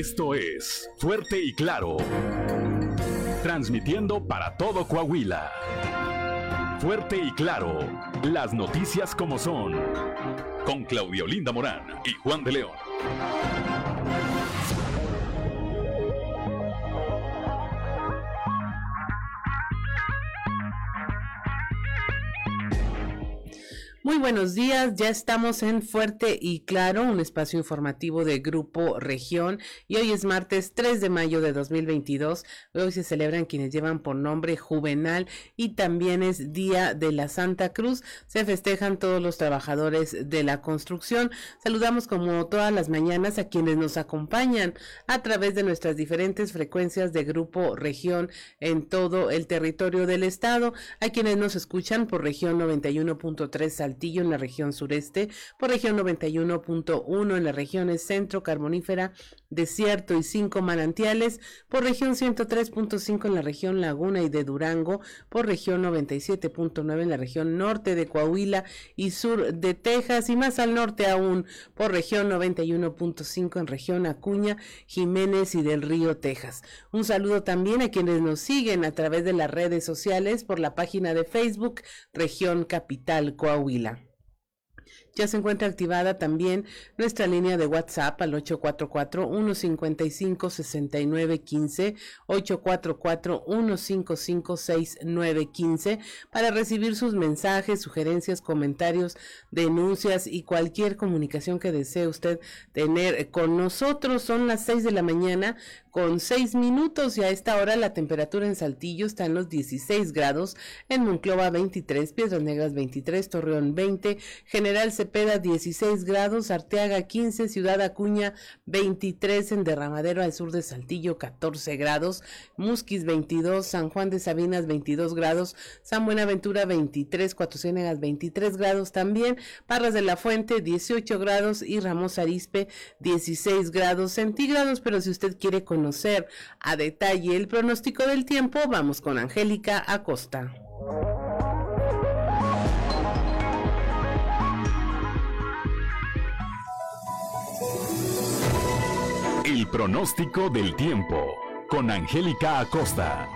Esto es Fuerte y Claro, transmitiendo para todo Coahuila. Fuerte y Claro, las noticias como son, con Claudia Linda Morán y Juan de León. Muy buenos días, ya estamos en Fuerte y Claro, un espacio informativo de Grupo Región, y hoy es martes 3 de mayo de 2022, hoy se celebran quienes llevan por nombre Juvenal y también es Día de la Santa Cruz, se festejan todos los trabajadores de la construcción. Saludamos como todas las mañanas a quienes nos acompañan a través de nuestras diferentes frecuencias de Grupo Región en todo el territorio del estado, a quienes nos escuchan por Región 91.3 Saltillo en la región sureste, por región 91.1 en las regiones Centro, Carbonífera, Desierto y 5 manantiales, por región 103.5 en la región Laguna y de Durango, por región 97.9 en la región norte de Coahuila y sur de Texas, y más al norte aún, por región 91.5 en región Acuña, Jiménez y del Río, Texas. Un saludo también a quienes nos siguen a través de las redes sociales, por la página de Facebook, Región Capital Coahuila. Ya se encuentra activada también nuestra línea de WhatsApp al 844-155-6915, 844-155-6915, para recibir sus mensajes, sugerencias, comentarios, denuncias y cualquier comunicación que desee usted tener con nosotros. Son las 6 de la mañana con 6 minutos y a esta hora la temperatura en Saltillo está en los 16 grados, en Monclova 23, Piedras Negras 23, Torreón 20, General Cepeda 16 grados, Arteaga 15, Ciudad Acuña 23, en Derramadero al sur de Saltillo 14 grados, Musquis 22, San Juan de Sabinas 22 grados, San Buenaventura 23, Cuatro Ciénegas 23 grados también, Parras de la Fuente 18 grados y Ramos Arizpe 16 grados centígrados. Pero si usted quiere conocer a detalle el pronóstico del tiempo, vamos con Angélica Acosta. El pronóstico del tiempo con Angélica Acosta.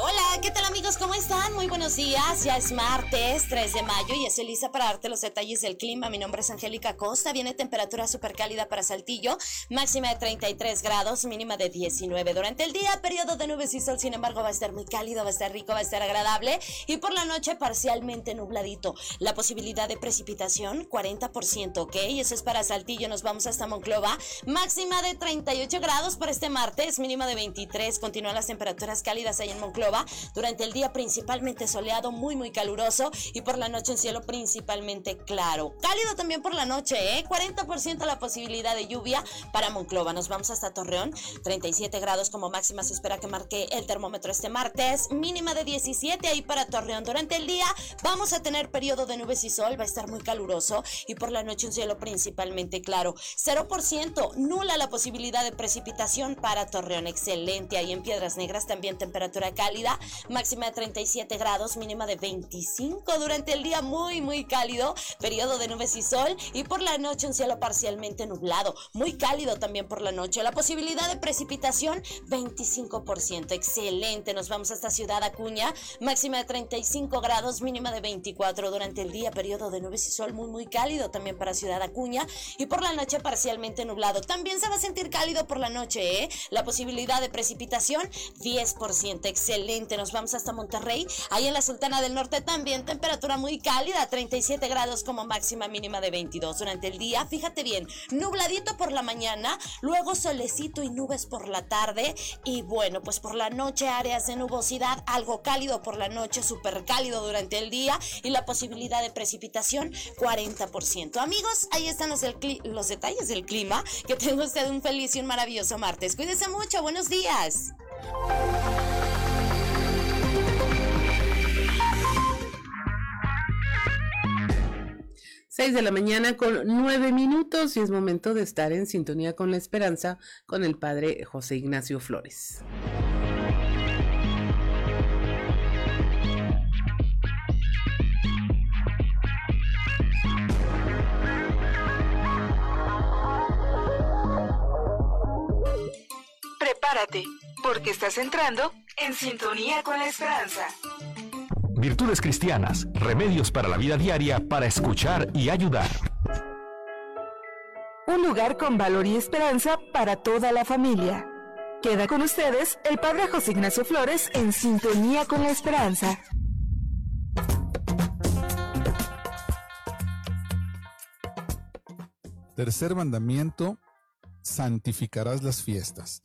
Hola, ¿qué tal amigos? ¿Cómo están? Muy buenos días, ya es martes 3 de mayo y estoy lista para darte los detalles del clima. Mi nombre es Angélica Costa, viene temperatura súper cálida para Saltillo, máxima de 33 grados, mínima de 19. Durante el día, periodo de nubes y sol, sin embargo va a estar muy cálido, va a estar rico, va a estar agradable, y por la noche parcialmente nubladito. La posibilidad de precipitación, 40%, ¿ok? Eso es para Saltillo. Nos vamos hasta Monclova, máxima de 38 grados para este martes, mínima de 23, continúan las temperaturas cálidas ahí en Monclova. Durante el día principalmente soleado, muy muy caluroso, y por la noche un cielo principalmente claro. Cálido también por la noche, 40% la posibilidad de lluvia para Monclova. Nos vamos hasta Torreón, 37 grados como máxima se espera que marque el termómetro este martes, mínima de 17 ahí para Torreón. Durante el día vamos a tener periodo de nubes y sol, va a estar muy caluroso, y por la noche un cielo principalmente claro. 0%, nula la posibilidad de precipitación para Torreón. Excelente, ahí en Piedras Negras también temperatura cálida, máxima de 37 grados, mínima de 25. Durante el día muy muy cálido, periodo de nubes y sol, y por la noche un cielo parcialmente nublado, muy cálido también por la noche. La posibilidad de precipitación 25%, excelente. Nos vamos hasta Ciudad Acuña, máxima de 35 grados, mínima de 24. Durante el día periodo de nubes y sol, muy muy cálido también para Ciudad Acuña, y por la noche parcialmente nublado. También se va a sentir cálido por la noche, La posibilidad de precipitación 10%, excelente. Nos vamos hasta Monterrey, ahí en la Sultana del Norte también temperatura muy cálida, 37 grados como máxima, mínima de 22. Durante el día, fíjate bien, nubladito por la mañana, luego solecito y nubes por la tarde, y bueno, pues por la noche áreas de nubosidad, algo cálido por la noche, súper cálido durante el día, y la posibilidad de precipitación 40%. Amigos, ahí están los detalles del clima. Que tenga usted un feliz y un maravilloso martes. Cuídese mucho, buenos días. Seis de la mañana con 9 minutos y es momento de estar en sintonía con la esperanza con el padre José Ignacio Flores. prepárate, porque estás entrando en sintonía con la esperanza. Virtudes cristianas, remedios para la vida diaria, para escuchar y ayudar. Un lugar con valor y esperanza para toda la familia. Queda con ustedes el padre José Ignacio Flores en sintonía con la esperanza. Tercer mandamiento, santificarás las fiestas.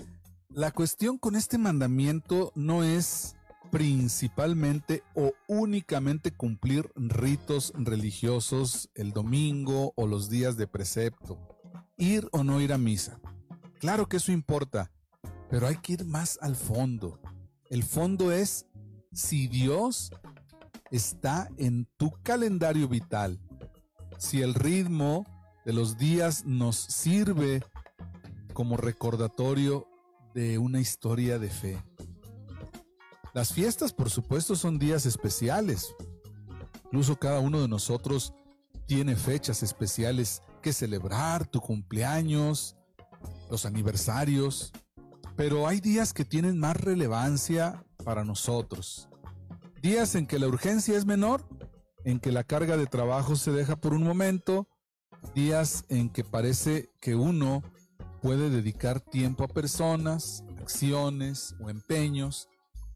La cuestión con este mandamiento no es principalmente o únicamente cumplir ritos religiosos el domingo o los días de precepto, ir o no ir a misa. Claro que eso importa, pero hay que ir más al fondo. El fondo es si Dios está en tu calendario vital, si el ritmo de los días nos sirve como recordatorio de una historia de fe. Las fiestas, por supuesto, son días especiales. Incluso cada uno de nosotros tiene fechas especiales que celebrar, tu cumpleaños, los aniversarios, pero hay días que tienen más relevancia para nosotros. Días en que la urgencia es menor, en que la carga de trabajo se deja por un momento, días en que parece que uno puede dedicar tiempo a personas, acciones o empeños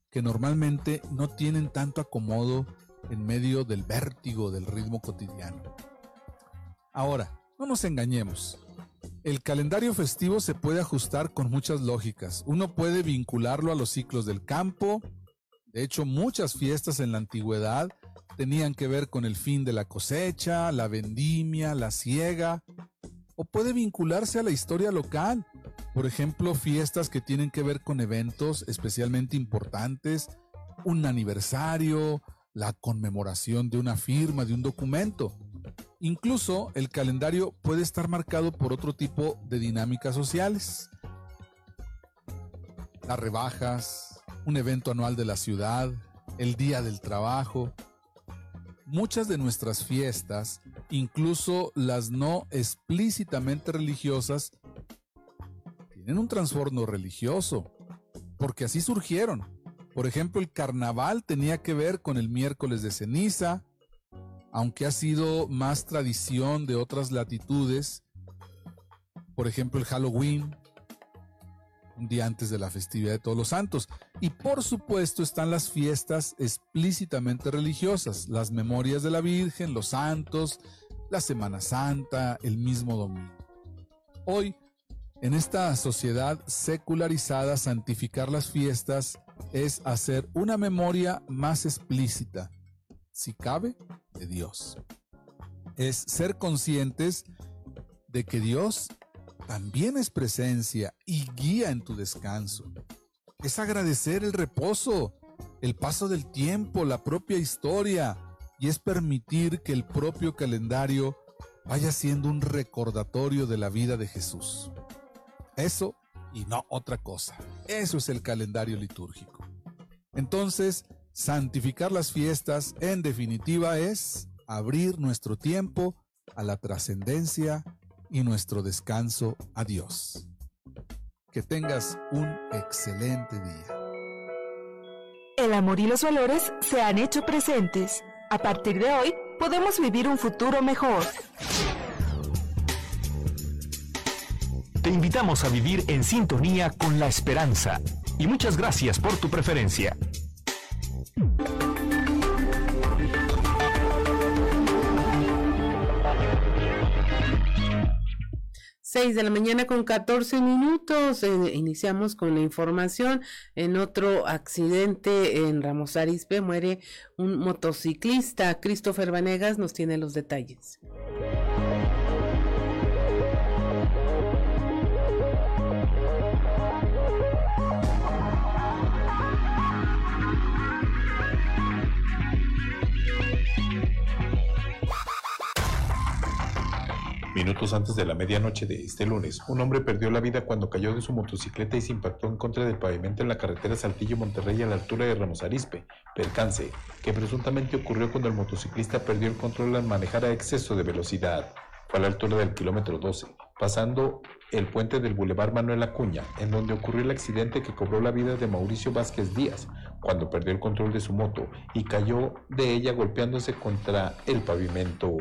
que normalmente no tienen tanto acomodo en medio del vértigo del ritmo cotidiano. Ahora, no nos engañemos. El calendario festivo se puede ajustar con muchas lógicas. Uno puede vincularlo a los ciclos del campo. De hecho, muchas fiestas en la antigüedad tenían que ver con el fin de la cosecha, la vendimia, la siega, o puede vincularse a la historia local. Por ejemplo, fiestas que tienen que ver con eventos especialmente importantes, un aniversario, la conmemoración de una firma, de un documento. Incluso el calendario puede estar marcado por otro tipo de dinámicas sociales. Las rebajas, un evento anual de la ciudad, el día del trabajo. Muchas de nuestras fiestas, incluso las no explícitamente religiosas, tienen un trasfondo religioso, porque así surgieron. Por ejemplo, el carnaval tenía que ver con el miércoles de ceniza, aunque ha sido más tradición de otras latitudes. Por ejemplo, el Halloween, un día antes de la festividad de Todos los Santos. Y por supuesto están las fiestas explícitamente religiosas, las memorias de la Virgen, los santos, la Semana Santa, el mismo domingo. Hoy, en esta sociedad secularizada, santificar las fiestas es hacer una memoria más explícita, si cabe, de Dios. Es ser conscientes de que Dios también es presencia y guía en tu descanso. Es agradecer el reposo, el paso del tiempo, la propia historia, y es permitir que el propio calendario vaya siendo un recordatorio de la vida de Jesús. Eso y no otra cosa. Eso es el calendario litúrgico. Entonces, santificar las fiestas, en definitiva, es abrir nuestro tiempo a la trascendencia y nuestro descanso a Dios. Que tengas un excelente día. El amor y los valores se han hecho presentes. A partir de hoy, podemos vivir un futuro mejor. Te invitamos a vivir en sintonía con la esperanza. Y muchas gracias por tu preferencia. Seis de la mañana con 6:14. Iniciamos con la información. En otro accidente en Ramos Arizpe muere un motociclista. Christopher Vanegas nos tiene los detalles. Minutos antes de la medianoche de este lunes, un hombre perdió la vida cuando cayó de su motocicleta y se impactó en contra del pavimento en la carretera Saltillo-Monterrey a la altura de Ramos Arizpe, percance que presuntamente ocurrió cuando el motociclista perdió el control al manejar a exceso de velocidad. Fue a la altura del kilómetro 12, pasando el puente del Boulevard Manuel Acuña, en donde ocurrió el accidente que cobró la vida de Mauricio Vázquez Díaz, cuando perdió el control de su moto y cayó de ella golpeándose contra el pavimento.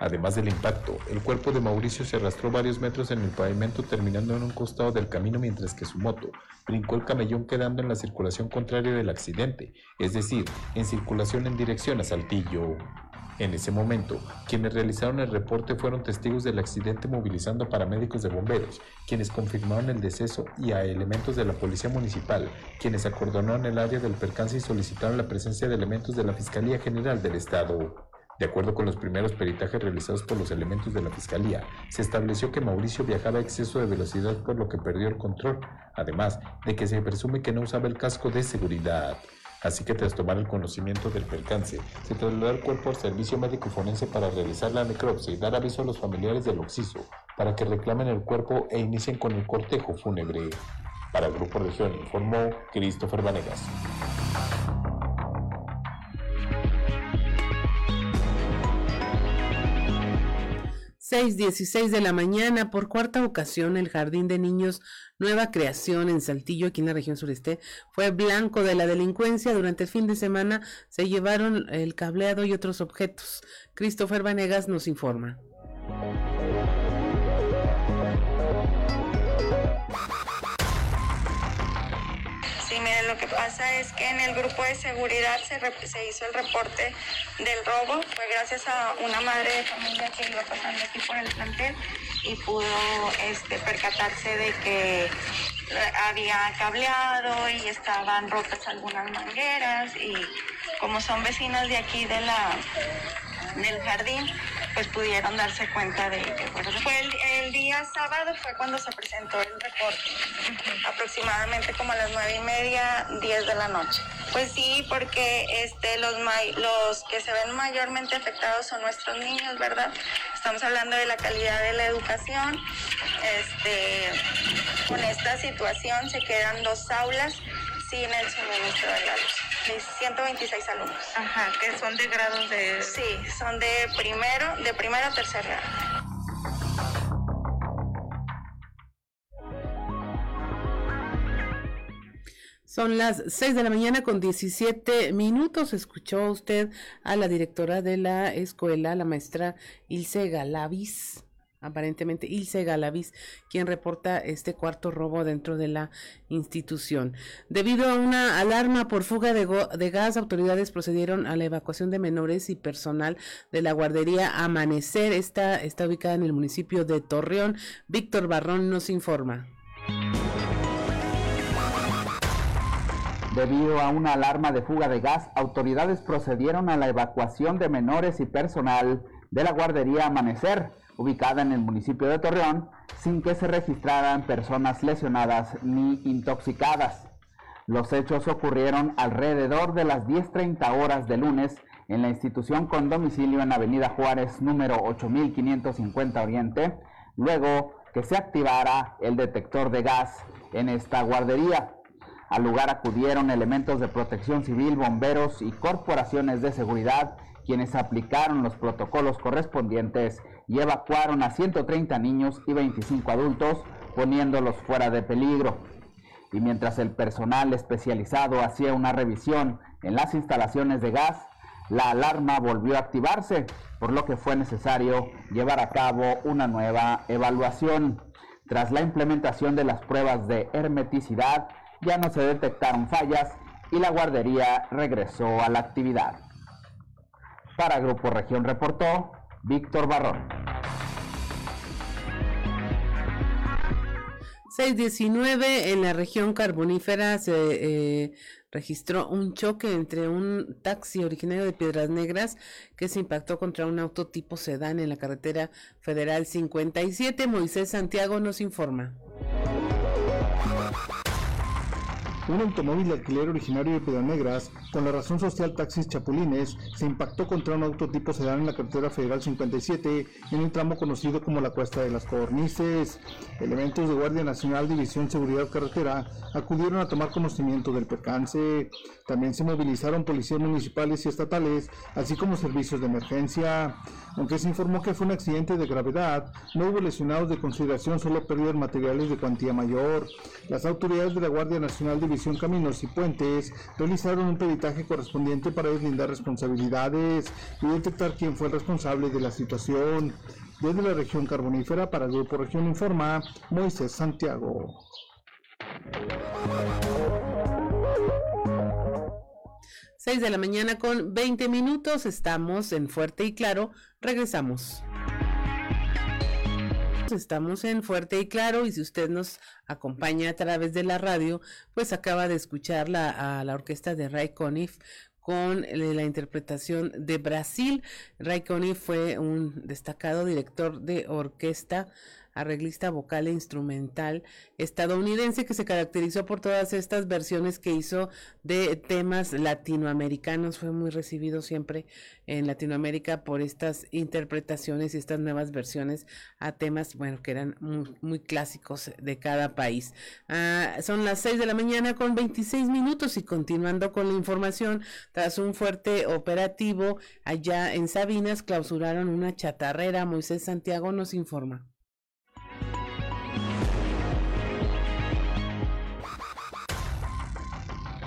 Además del impacto, el cuerpo de Mauricio se arrastró varios metros en el pavimento, terminando en un costado del camino, mientras que su moto brincó el camellón, quedando en la circulación contraria del accidente, es decir, en circulación en dirección a Saltillo. En ese momento, quienes realizaron el reporte fueron testigos del accidente, movilizando a paramédicos de bomberos, quienes confirmaron el deceso, y a elementos de la Policía Municipal, quienes acordonaron el área del percance y solicitaron la presencia de elementos de la Fiscalía General del Estado. De acuerdo con los primeros peritajes realizados por los elementos de la Fiscalía, se estableció que Mauricio viajaba a exceso de velocidad, por lo que perdió el control, además de que se presume que no usaba el casco de seguridad. Así que tras tomar el conocimiento del percance, se trasladó el cuerpo al servicio médico forense para realizar la necropsia y dar aviso a los familiares del occiso para que reclamen el cuerpo e inicien con el cortejo fúnebre. Para el Grupo Región, informó Christopher Vanegas. ...6:16 de la mañana... Por cuarta ocasión, el Jardín de Niños Nueva Creación en Saltillo, aquí en la región sureste, fue blanco de la delincuencia. Durante el fin de semana se llevaron el cableado y otros objetos. Christopher Vanegas nos informa. Sí, miren, lo que pasa es que en el grupo de seguridad se hizo el reporte del robo. Fue gracias a una madre de familia que iba pasando aquí por el plantel y pudo percatarse de que había cableado y estaban rotas algunas mangueras, y como son vecinas de aquí del jardín, pues pudieron darse cuenta de que fue el día sábado, fue cuando se presentó el reporte, aproximadamente como a las 9:30, 10 de la noche. Pues sí, porque los que se ven mayormente afectados son nuestros niños, ¿verdad? Estamos hablando de la calidad de la educación. Con esta situación se quedan dos aulas sin el suministro de la luz. 126 alumnos. Ajá, que son de grados de... Sí, son de primero a tercer grado. Son las 6:17 de la mañana. Escuchó usted a la directora de la escuela, la maestra Ilse Galaviz. Aparentemente Ilse Galaviz, quien reporta este cuarto robo dentro de la institución. Debido a una alarma por fuga de gas, autoridades procedieron a la evacuación de menores y personal de la guardería Amanecer. Esta está ubicada en el municipio de Torreón. Víctor Barrón nos informa. Debido a una alarma de fuga de gas, autoridades procedieron a la evacuación de menores y personal de la guardería Amanecer, ubicada en el municipio de Torreón, sin que se registraran personas lesionadas ni intoxicadas. Los hechos ocurrieron alrededor de las 10:30 horas de lunes en la institución con domicilio en Avenida Juárez, número 8550 Oriente, luego que se activara el detector de gas en esta guardería. Al lugar acudieron elementos de Protección Civil, bomberos y corporaciones de seguridad, quienes aplicaron los protocolos correspondientes y evacuaron a 130 niños y 25 adultos, poniéndolos fuera de peligro. Y mientras el personal especializado hacía una revisión en las instalaciones de gas, la alarma volvió a activarse, por lo que fue necesario llevar a cabo una nueva evaluación. Tras la implementación de las pruebas de hermeticidad, ya no se detectaron fallas y la guardería regresó a la actividad. Para Grupo Región reportó Víctor Barrón. 6:19 en la región carbonífera se registró un choque entre un taxi originario de Piedras Negras que se impactó contra un auto tipo sedán en la carretera federal 57. Moisés Santiago nos informa. Un automóvil de alquiler originario de Piedras Negras, con la razón social Taxis Chapulines, se impactó contra un auto tipo sedán en la carretera federal 57, en un tramo conocido como la Cuesta de las Codornices. Elementos de Guardia Nacional División Seguridad Carretera acudieron a tomar conocimiento del percance. También se movilizaron policías municipales y estatales, así como servicios de emergencia. Aunque se informó que fue un accidente de gravedad, no hubo lesionados de consideración, solo pérdidas materiales de cuantía mayor. Las autoridades de la Guardia Nacional División Caminos y Puentes realizaron un peritaje correspondiente para deslindar responsabilidades y detectar quién fue el responsable de la situación. Desde la Región Carbonífera, para el Grupo Región, informa Moisés Santiago. Seis de la mañana con 20 minutos, estamos en Fuerte y Claro, regresamos. Estamos en Fuerte y Claro, y si usted nos acompaña a través de la radio, pues acaba de escuchar a la orquesta de Ray Conniff con la interpretación de Brasil. Ray Conniff fue un destacado director de orquesta, arreglista vocal e instrumental estadounidense que se caracterizó por todas estas versiones que hizo de temas latinoamericanos. Fue muy recibido siempre en Latinoamérica por estas interpretaciones y estas nuevas versiones a temas, bueno, que eran muy, muy clásicos de cada país. Son las 6 de la mañana con 26 minutos y continuando con la información, tras un fuerte operativo allá en Sabinas, clausuraron una chatarrera. Moisés Santiago nos informa.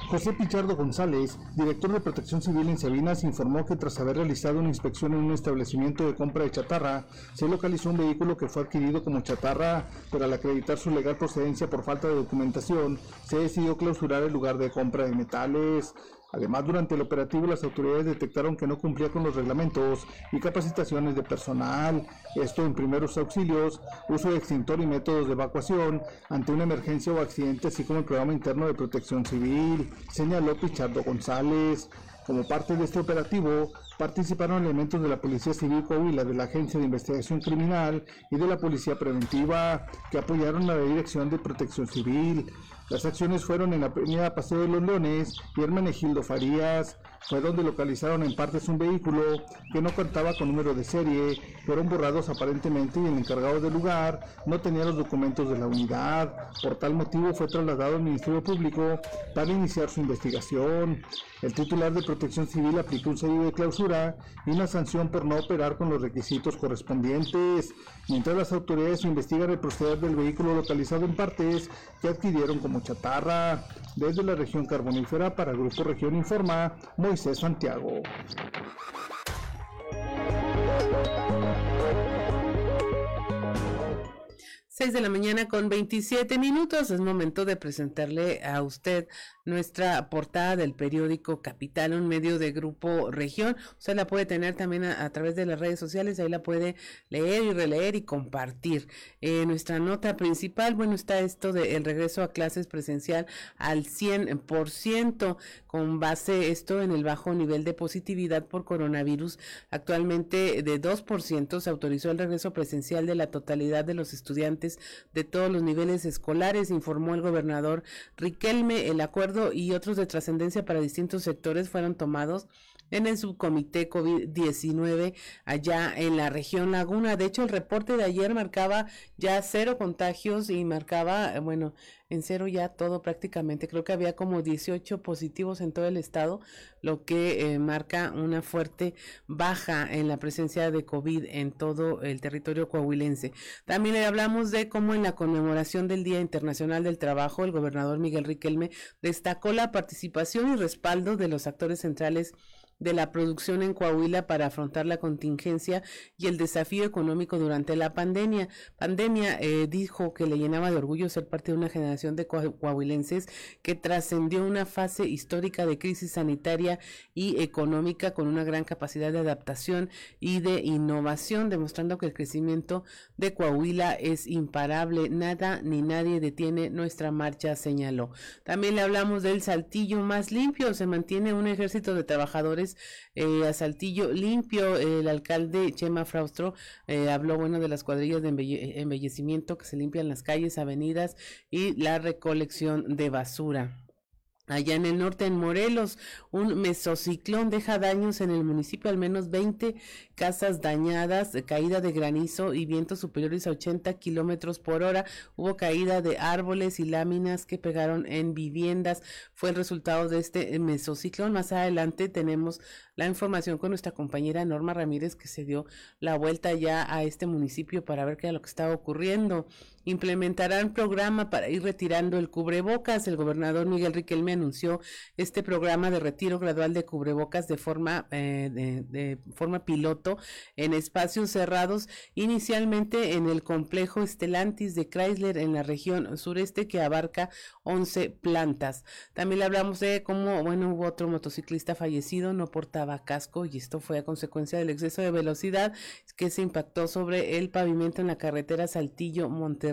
José Pichardo González, director de Protección Civil en Sabinas, informó que tras haber realizado una inspección en un establecimiento de compra de chatarra, se localizó un vehículo que fue adquirido como chatarra, pero al acreditar su legal procedencia por falta de documentación, se decidió clausurar el lugar de compra de metales. Además, durante el operativo, las autoridades detectaron que no cumplía con los reglamentos y capacitaciones de personal, esto en primeros auxilios, uso de extintor y métodos de evacuación ante una emergencia o accidente, así como el programa interno de protección civil, señaló Pichardo González. Como parte de este operativo, participaron elementos de la Policía Civil Coahuila, de la Agencia de Investigación Criminal y de la Policía Preventiva, que apoyaron a la Dirección de Protección Civil. Las acciones fueron en la avenida Paseo de los Leones y Hermenegildo Farías. Fue donde localizaron en partes un vehículo que no contaba con número de serie, fueron borrados aparentemente y el encargado del lugar no tenía los documentos de la unidad. Por tal motivo fue trasladado al Ministerio Público para iniciar su investigación. El titular de Protección Civil aplicó un sello de clausura y una sanción por no operar con los requisitos correspondientes, mientras las autoridades investigan el proceder del vehículo localizado en partes que adquirieron como chatarra. Desde la Región Carbonífera, para el Grupo Región, informa Moisés Santiago. 6 de la mañana con 27 minutos, es momento de presentarle a usted nuestra portada del periódico Capital, un medio de Grupo Región. Usted la puede tener también a través de las redes sociales, ahí la puede leer y releer y compartir. Nuestra nota principal, bueno, está esto de el regreso a clases presencial al 100%, con base esto en el bajo nivel de positividad por coronavirus, actualmente de 2%, se autorizó el regreso presencial de la totalidad de los estudiantes de todos los niveles escolares, informó el gobernador Riquelme. El acuerdo y otros de trascendencia para distintos sectores fueron tomados en el subcomité COVID-19 allá en la región Laguna. De hecho, el reporte de ayer marcaba ya 0 contagios y marcaba, bueno, en 0 ya todo prácticamente. Creo que había como 18 positivos en todo el estado, lo que marca una fuerte baja en la presencia de COVID en todo el territorio coahuilense. También le hablamos de cómo en la conmemoración del Día Internacional del Trabajo, el gobernador Miguel Riquelme destacó la participación y respaldo de los actores centrales de la producción en Coahuila para afrontar la contingencia y el desafío económico durante la pandemia. Dijo que le llenaba de orgullo ser parte de una generación de coahuilenses que trascendió una fase histórica de crisis sanitaria y económica con una gran capacidad de adaptación y de innovación, demostrando que el crecimiento de Coahuila es imparable. Nada ni nadie detiene nuestra marcha, señaló. También le hablamos del Saltillo más limpio. Se mantiene un ejército de trabajadores a Saltillo limpio. El alcalde Chema Fraustro habló, bueno, de las cuadrillas de embellecimiento que se limpian las calles, avenidas y la recolección de basura. Allá en el norte, en Morelos, un mesociclón deja daños en el municipio, al menos 20 casas dañadas, caída de granizo y vientos superiores a 80 kilómetros por hora. Hubo caída de árboles y láminas que pegaron en viviendas. Fue el resultado de este mesociclón. Más adelante tenemos la información con nuestra compañera Norma Ramírez, que se dio la vuelta ya a este municipio para ver qué era lo que estaba ocurriendo. Implementarán programa para ir retirando el cubrebocas. El gobernador Miguel Riquelme anunció este programa de retiro gradual de cubrebocas de forma piloto en espacios cerrados, inicialmente en el complejo Stellantis de Chrysler en la región sureste, que abarca 11 plantas. También le hablamos de cómo, hubo otro motociclista fallecido, no portaba casco, y esto fue a consecuencia del exceso de velocidad que se impactó sobre el pavimento en la carretera Saltillo-Monterrey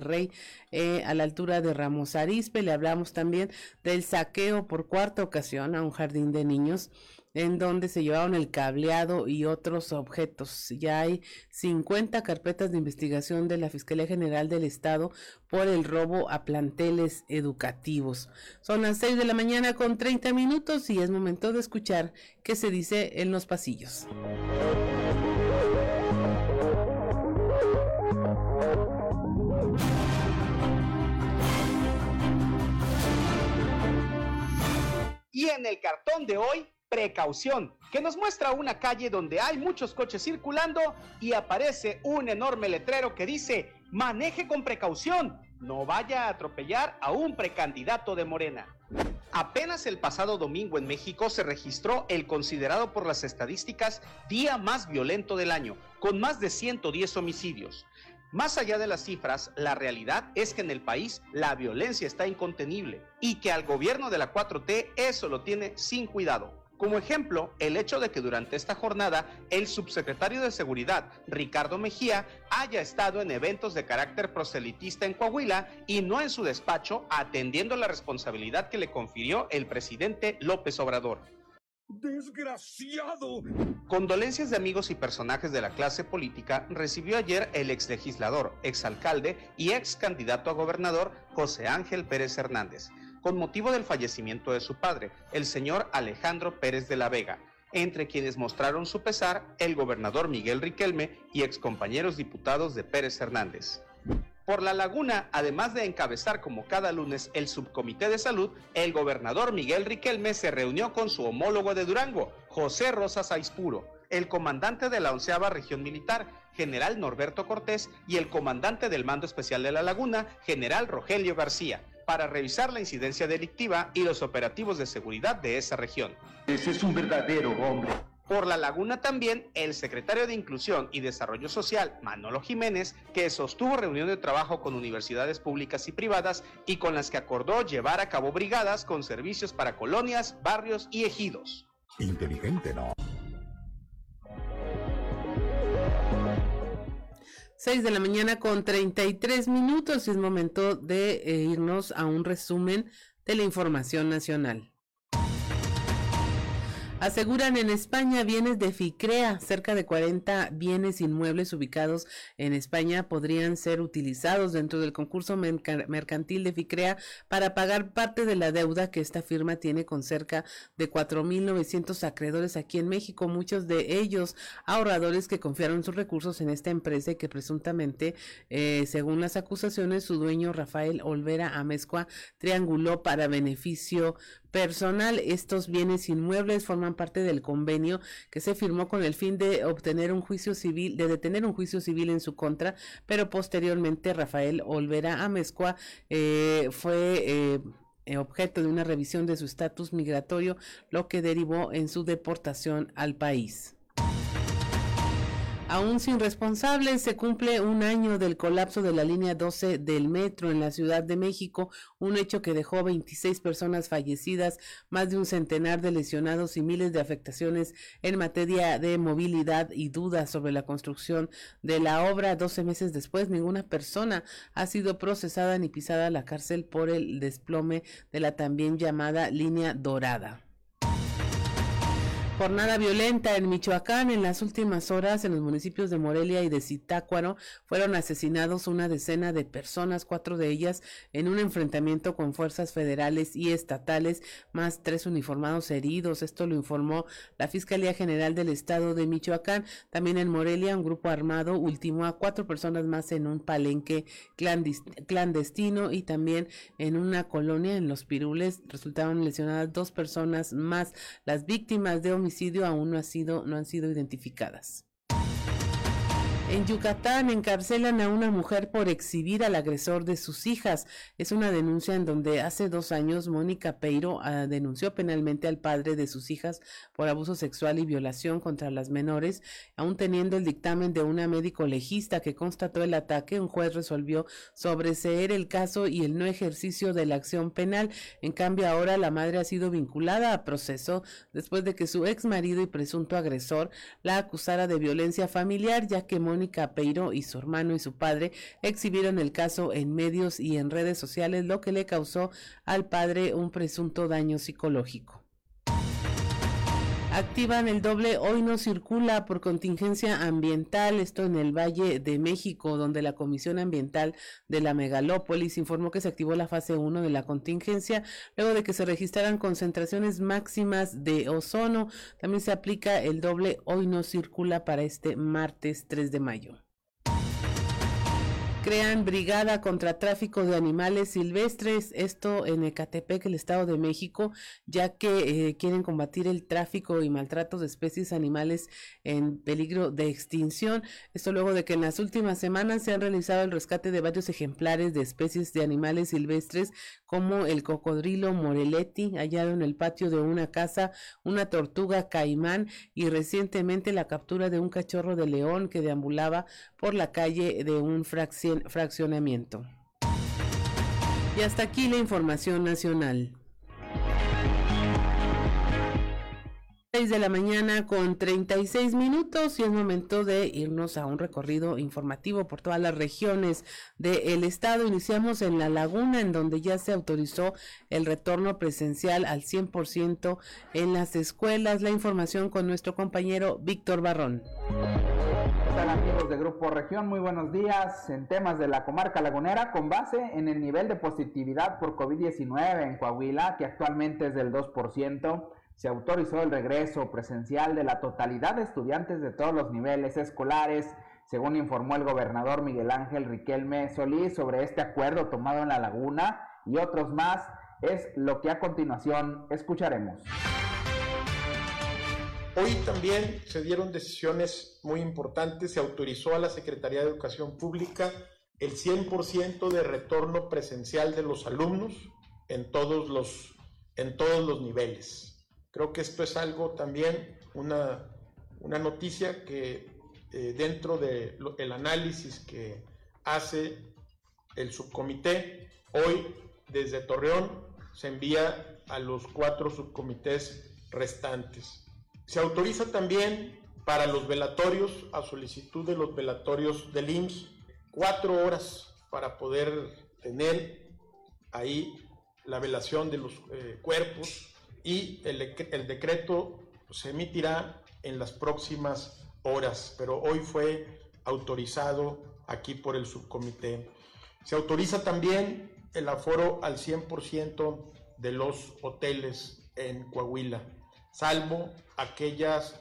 a la altura de Ramos Arizpe. Le hablamos también del saqueo por cuarta ocasión a un jardín de niños, en donde se llevaron el cableado y otros objetos. Ya hay 50 carpetas de investigación de la Fiscalía General del Estado por el robo a planteles educativos. Son las 6 de la mañana con 30 minutos y es momento de escuchar qué se dice en los pasillos. Y en el cartón de hoy, precaución, que nos muestra una calle donde hay muchos coches circulando y aparece un enorme letrero que dice: maneje con precaución, no vaya a atropellar a un precandidato de Morena. Apenas el pasado domingo en México se registró el considerado por las estadísticas día más violento del año, con más de 110 homicidios. Más allá de las cifras, la realidad es que en el país la violencia está incontenible y que al gobierno de la 4T eso lo tiene sin cuidado. Como ejemplo, el hecho de que durante esta jornada el subsecretario de Seguridad, Ricardo Mejía, haya estado en eventos de carácter proselitista en Coahuila y no en su despacho, atendiendo la responsabilidad que le confirió el presidente López Obrador. ¡Desgraciado! Condolencias de amigos y personajes de la clase política recibió ayer el exlegislador, exalcalde y excandidato a gobernador José Ángel Pérez Hernández, con motivo del fallecimiento de su padre, el señor Alejandro Pérez de la Vega. Entre quienes mostraron su pesar, el gobernador Miguel Riquelme y excompañeros diputados de Pérez Hernández. Por la Laguna, además de encabezar como cada lunes el subcomité de salud, el gobernador Miguel Riquelme se reunió con su homólogo de Durango, José Rosas Aispuro, el comandante de la 11ª Región Militar, general Norberto Cortés, y el comandante del Mando Especial de la Laguna, general Rogelio García, para revisar la incidencia delictiva y los operativos de seguridad de esa región. Ese es un verdadero hombre. Por la Laguna también, el secretario de Inclusión y Desarrollo Social, Manolo Jiménez, que sostuvo reunión de trabajo con universidades públicas y privadas y con las que acordó llevar a cabo brigadas con servicios para colonias, barrios y ejidos. Inteligente, ¿no? 6 de la mañana con 33 minutos y es momento de irnos a un resumen de la información nacional. Aseguran en España bienes de FICREA. Cerca de 40 bienes inmuebles ubicados en España podrían ser utilizados dentro del concurso mercantil de FICREA para pagar parte de la deuda que esta firma tiene con cerca de 4,900 acreedores aquí en México, muchos de ellos ahorradores que confiaron sus recursos en esta empresa y que presuntamente, según las acusaciones, su dueño Rafael Olvera Amezcua trianguló para beneficio personal. Estos bienes inmuebles forman parte del convenio que se firmó con el fin de detener un juicio civil en su contra, pero posteriormente Rafael Olvera Amezcua fue objeto de una revisión de su estatus migratorio, lo que derivó en su deportación al país. Aún sin responsables, se cumple un año del colapso de la línea 12 del metro en la Ciudad de México, un hecho que dejó 26 personas fallecidas, más de un centenar de lesionados y miles de afectaciones en materia de movilidad y dudas sobre la construcción de la obra. 12 meses después, ninguna persona ha sido procesada ni pisada a la cárcel por el desplome de la también llamada línea dorada. Jornada violenta en Michoacán. En las últimas horas, en los municipios de Morelia y de Zitácuaro, fueron asesinados una decena de personas, 4 de ellas en un enfrentamiento con fuerzas federales y estatales, más 3 uniformados heridos. Esto lo informó la Fiscalía General del Estado de Michoacán. También en Morelia, un grupo armado ultimó a 4 personas más en un palenque clandestino, y también en una colonia en Los Pirules resultaron lesionadas 2 personas más. Las víctimas de homicidio aún no han sido identificadas. En Yucatán encarcelan a una mujer por exhibir al agresor de sus hijas. Es una denuncia en donde hace 2 años Mónica Peiro denunció penalmente al padre de sus hijas por abuso sexual y violación contra las menores. Aún teniendo el dictamen de una médico legista que constató el ataque, un juez resolvió sobreseer el caso y el no ejercicio de la acción penal. En cambio, ahora la madre ha sido vinculada a proceso después de que su ex marido y presunto agresor la acusara de violencia familiar, ya que Mónica Peiro y su hermano y su padre exhibieron el caso en medios y en redes sociales, lo que le causó al padre un presunto daño psicológico. Activan el doble hoy no circula por contingencia ambiental, esto en el Valle de México, donde la Comisión Ambiental de la megalópolis informó que se activó la fase 1 de la contingencia luego de que se registraran concentraciones máximas de ozono. También se aplica el doble hoy no circula para este martes 3 de mayo. Crean brigada contra tráfico de animales silvestres, esto en Ecatepec, el Estado de México, ya que quieren combatir el tráfico y maltrato de especies animales en peligro de extinción. Esto luego de que en las últimas semanas se han realizado el rescate de varios ejemplares de especies de animales silvestres, como el cocodrilo Morelletti, hallado en el patio de una casa, una tortuga caimán y recientemente la captura de un cachorro de león que deambulaba por la calle de un fraccionamiento. Y hasta aquí la información nacional. 6 de la mañana con 36 minutos y es momento de irnos a un recorrido informativo por todas las regiones del estado. Iniciamos en La Laguna, en donde ya se autorizó el retorno presencial al 100% en las escuelas. La información con nuestro compañero Víctor Barrón. Amigos de Grupo Región, muy buenos días. En temas de la comarca lagunera, con base en el nivel de positividad por COVID-19 en Coahuila, que actualmente es del 2%, se autorizó el regreso presencial de la totalidad de estudiantes de todos los niveles escolares, según informó el gobernador Miguel Ángel Riquelme Solís sobre este acuerdo tomado en La Laguna y otros más. Es lo que a continuación escucharemos. Hoy también se dieron decisiones muy importantes. Se autorizó a la Secretaría de Educación Pública el 100% de retorno presencial de los alumnos en todos los niveles. Creo que esto es algo también, una noticia que dentro del análisis que hace el subcomité, hoy desde Torreón se envía a los 4 subcomités restantes. Se autoriza también para los velatorios, a solicitud de los velatorios del IMSS, 4 horas para poder tener ahí la velación de los cuerpos, y el decreto se emitirá en las próximas horas, pero hoy fue autorizado aquí por el subcomité. Se autoriza también el aforo al 100% de los hoteles en Coahuila, salvo aquellas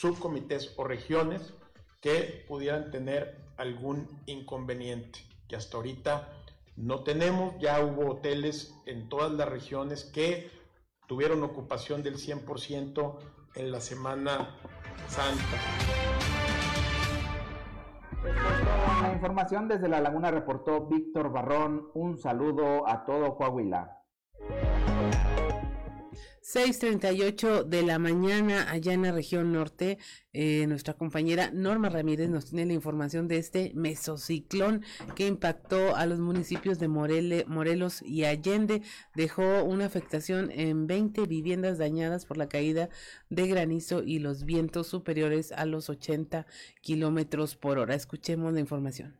subcomités o regiones que pudieran tener algún inconveniente, que hasta ahorita no tenemos. Ya hubo hoteles en todas las regiones que tuvieron ocupación del 100% en la Semana Santa. La información desde La Laguna reportó Víctor Barrón. Un saludo a todo Coahuila. 6:38 de la mañana allá en la región norte. Nuestra compañera Norma Ramírez nos tiene la información de este mesociclón que impactó a los municipios de Morelos y Allende. Dejó una afectación en 20 viviendas dañadas por la caída de granizo y los vientos superiores a los 80 kilómetros por hora. Escuchemos la información.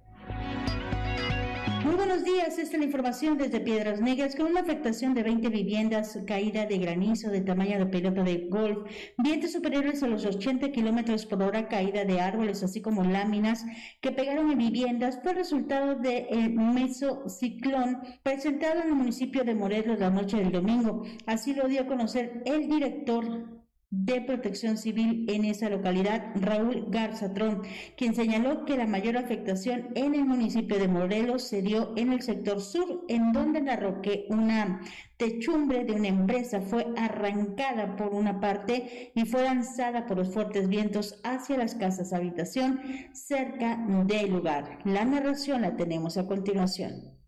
Muy buenos días, esta es la información desde Piedras Negras. Con una afectación de 20 viviendas, caída de granizo de tamaño de pelota de golf, vientos superiores a los 80 kilómetros por hora, caída de árboles, así como láminas que pegaron en viviendas, fue resultado del mesociclón presentado en el municipio de Morelos la noche del domingo. Así lo dio a conocer el director de Protección Civil en esa localidad, Raúl Garzatrón, quien señaló que la mayor afectación en el municipio de Morelos se dio en el sector sur, en donde narró que una techumbre de una empresa fue arrancada por una parte y fue lanzada por los fuertes vientos hacia las casas habitación cerca del lugar. La narración la tenemos a continuación.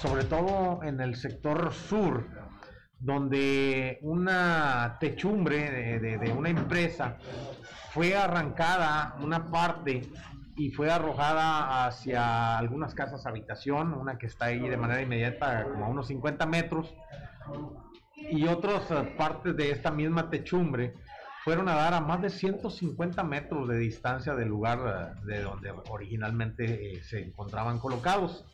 Sobre todo en el sector sur, donde una techumbre de una empresa fue arrancada una parte y fue arrojada hacia algunas casas habitación, una que está ahí de manera inmediata como a unos 50 metros, y otras partes de esta misma techumbre fueron a dar a más de 150 metros de distancia del lugar de donde originalmente se encontraban colocados.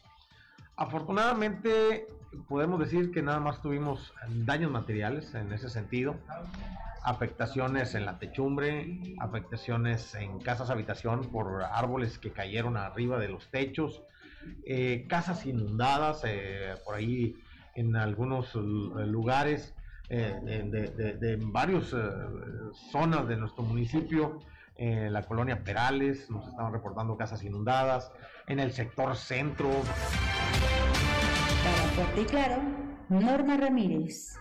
Afortunadamente podemos decir que nada más tuvimos daños materiales en ese sentido, afectaciones en la techumbre, afectaciones en casas habitación por árboles que cayeron arriba de los techos, casas inundadas por ahí en algunos lugares, de varias zonas de nuestro municipio. En la colonia Perales nos estaban reportando casas inundadas, en el sector centro. Para Fuerte y Claro, Norma Ramírez.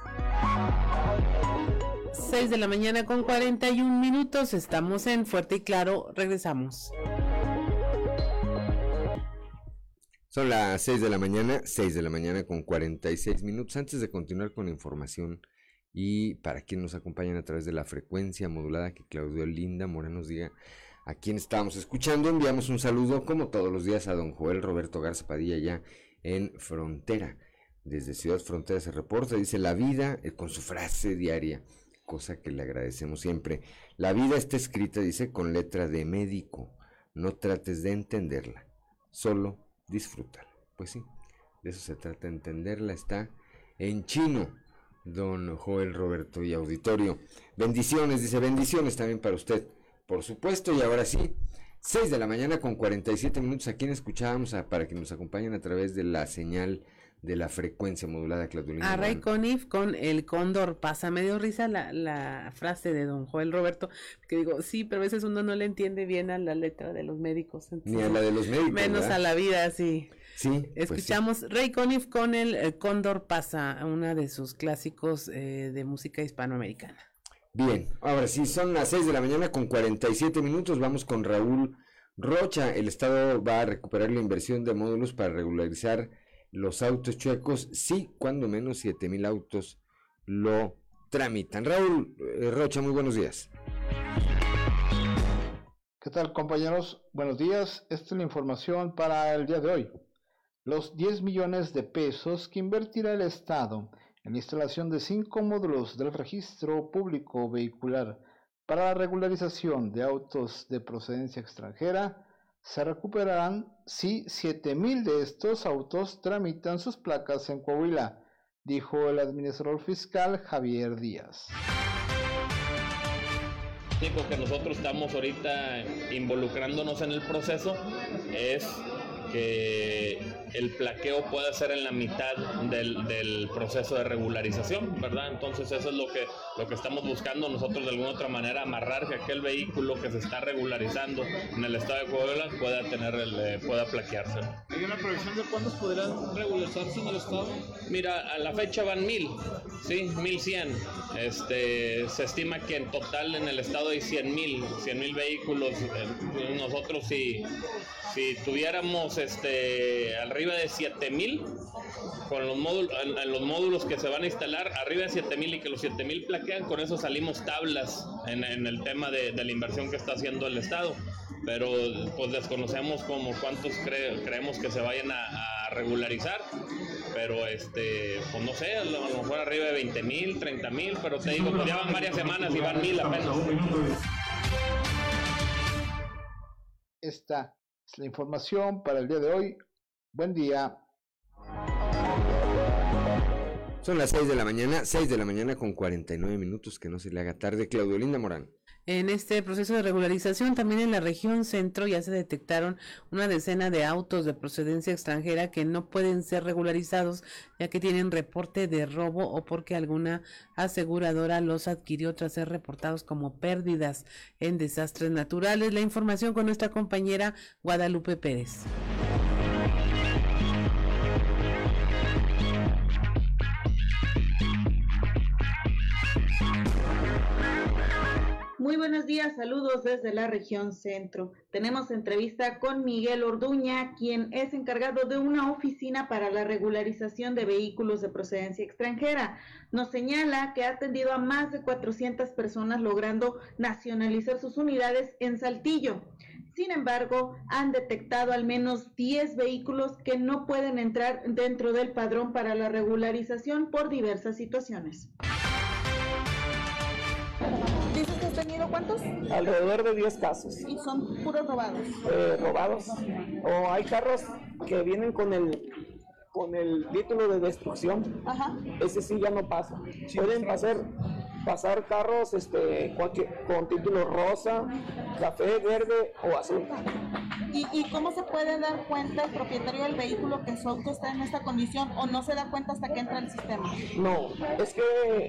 6:41 a.m, estamos en Fuerte y Claro, regresamos. Son las 6:46 a.m. Antes de continuar con la información, y para quien nos acompañan a través de la frecuencia modulada, que Claudia Linda Morán nos diga a quién estábamos escuchando, enviamos un saludo como todos los días a don Joel Roberto Garza Padilla, ya en Frontera. Desde Ciudad Frontera se reporta, dice: la vida, con su frase diaria, cosa que le agradecemos siempre. La vida está escrita, dice, con letra de médico. No trates de entenderla, solo disfrútala. Pues sí, de eso se trata, entenderla está en chino. Don Joel Roberto y auditorio, bendiciones, dice, bendiciones también para usted, por supuesto. Y ahora sí, 6:47 a.m, a quien escuchábamos para que nos acompañen a través de la señal de la frecuencia modulada, Claudelina. A Ray Conniff con El Cóndor pasa. Me dio risa la frase de don Joel Roberto, que digo, sí, pero a veces uno no le entiende bien a la letra de los médicos. Entonces, ni a la de los médicos. Menos, ¿verdad? A la vida, sí. Sí. Escuchamos, pues sí, Ray Conniff con El Cóndor pasa, una de sus clásicos de música hispanoamericana. Bien, ahora sí, son las 6:47 a.m, vamos con Raúl Rocha. El Estado va a recuperar la inversión de módulos para regularizar los autos chuecos, sí, cuando menos 7,000 autos lo tramitan. Raúl Rocha, muy buenos días. ¿Qué tal, compañeros? Buenos días. Esta es la información para el día de hoy. Los 10 millones de pesos que invertirá el Estado en la instalación de 5 módulos del registro público vehicular para la regularización de autos de procedencia extranjera se recuperarán si 7,000 de estos autos tramitan sus placas en Coahuila, dijo el administrador fiscal Javier Díaz. Sí, porque nosotros estamos ahorita involucrándonos en el proceso, es que el plaqueo pueda ser en la mitad del proceso de regularización, ¿verdad? Entonces eso es lo que estamos buscando nosotros, de alguna otra manera, amarrar que aquel vehículo que se está regularizando en el estado de Coahuila pueda plaquearse. ¿Hay una previsión de cuántos podrán regularizarse en el estado? Mira, a la fecha van 1,000, ¿sí? 1,100. Se estima que en total en el estado hay 100,000 vehículos. Nosotros si tuviéramos arriba de 7,000 con los módulos, en los módulos que se van a instalar, arriba de 7,000, y que los 7,000 plaquean, con eso salimos tablas en el tema de la inversión que está haciendo el Estado, pero pues desconocemos como cuántos creemos que se vayan a regularizar, pero pues no sé, a lo mejor arriba de 20,000, 30,000, pero te digo, pues ya van varias semanas y van 1,000 apenas. Esta Es la información para el día de hoy. Buen día. Son las 6 de la mañana con 49 minutos, que no se le haga tarde. Claudia Linda Morán. En este proceso de regularización, también en la región centro, ya se detectaron una decena de autos de procedencia extranjera que no pueden ser regularizados, ya que tienen reporte de robo o porque alguna aseguradora los adquirió tras ser reportados como pérdidas en desastres naturales. La información con nuestra compañera Guadalupe Pérez. Muy buenos días, saludos desde la región centro. Tenemos entrevista con Miguel Orduña, quien es encargado de una oficina para la regularización de vehículos de procedencia extranjera. Nos señala que ha atendido a más de 400 personas logrando nacionalizar sus unidades en Saltillo. Sin embargo, han detectado al menos 10 vehículos que no pueden entrar dentro del padrón para la regularización por diversas situaciones. ¿Dices que has tenido cuántos? Alrededor de 10 casos. ¿Y son puros robados? Robados. O hay carros que vienen con el título de destrucción. Ajá. Ese sí ya no pasa. Sí, pueden pasar carros con título rosa, café, verde o azul. ¿Y cómo se puede dar cuenta el propietario del vehículo que su auto está en esta condición, o no se da cuenta hasta que entra el sistema? No, es que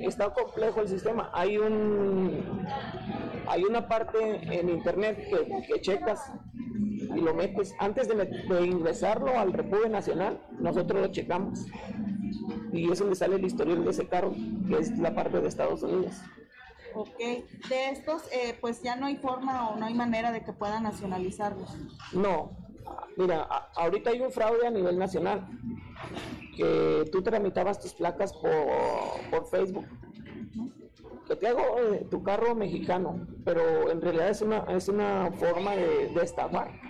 está complejo el sistema. Hay una parte en internet que checas y lo metes. Antes de ingresarlo al Repube Nacional, nosotros lo checamos. Y eso le sale el historial de ese carro, que es la parte de Estados Unidos. Ok, de estos pues ya no hay forma o no hay manera de que puedan nacionalizarlos. No, mira, ahorita hay un fraude a nivel nacional, que tú tramitabas tus placas por Facebook, que te hago tu carro mexicano, pero en realidad es una forma de estafar.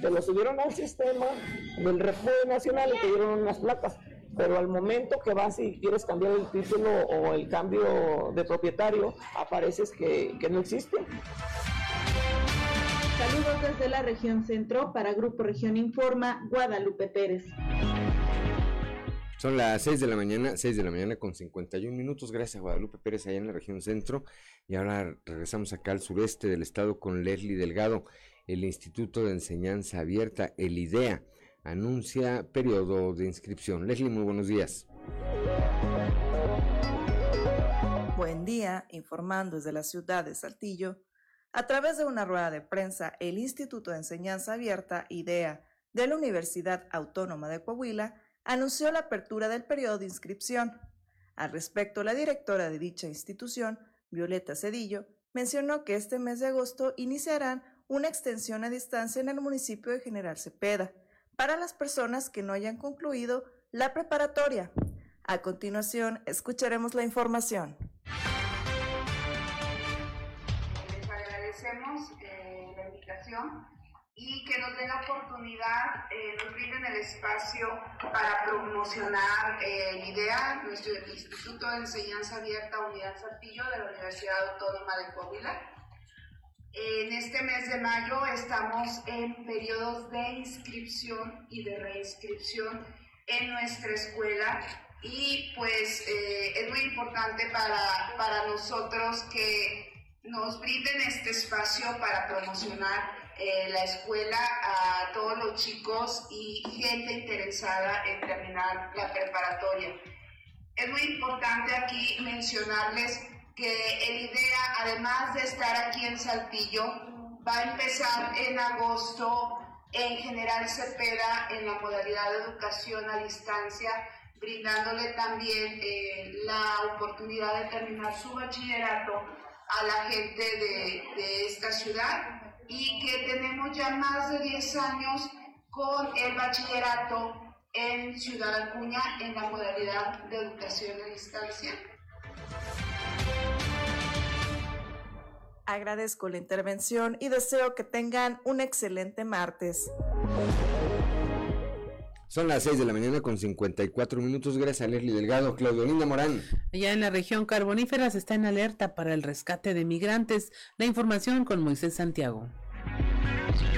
Te lo subieron al sistema del Refugio Nacional y te dieron unas placas. Pero al momento que vas y quieres cambiar el título o el cambio de propietario, apareces que no existe. Saludos desde la región centro para Grupo Región Informa, Guadalupe Pérez. Son las 6 de la mañana con 51 minutos. Gracias, Guadalupe Pérez, allá en la región centro. Y ahora regresamos acá al sureste del estado con Leslie Delgado. El Instituto de Enseñanza Abierta, el IDEA, anuncia periodo de inscripción. Leslie, muy buenos días. Buen día, informando desde la ciudad de Saltillo. A través de una rueda de prensa, el Instituto de Enseñanza Abierta, IDEA, de la Universidad Autónoma de Coahuila, anunció la apertura del periodo de inscripción. Al respecto, la directora de dicha institución, Violeta Cedillo, mencionó que este mes de agosto iniciarán una extensión a distancia en el municipio de General Cepeda, para las personas que no hayan concluido la preparatoria. A continuación, escucharemos la información. Les agradecemos la invitación y que nos den la oportunidad, nos brinden el espacio para promocionar el IDEA, nuestro Instituto de Enseñanza Abierta Unidad Saltillo de la Universidad Autónoma de Coahuila. En este mes de mayo estamos en periodos de inscripción y de reinscripción en nuestra escuela, y pues es muy importante para nosotros que nos brinden este espacio para promocionar la escuela a todos los chicos y gente interesada en terminar la preparatoria. Es muy importante aquí mencionarles que el IDEA, además de estar aquí en Saltillo, va a empezar en agosto en General Cepeda en la modalidad de educación a distancia, brindándole también la oportunidad de terminar su bachillerato a la gente de esta ciudad, y que tenemos ya más de 10 años con el bachillerato en Ciudad Acuña en la modalidad de educación a distancia. Agradezco la intervención y deseo que tengan un excelente martes. Son las 6 de la mañana con 54 minutos. Gracias a Leslie Delgado. Claudio Linda Morán. Allá en la región carbonífera se está en alerta para el rescate de migrantes. La información con Moisés Santiago.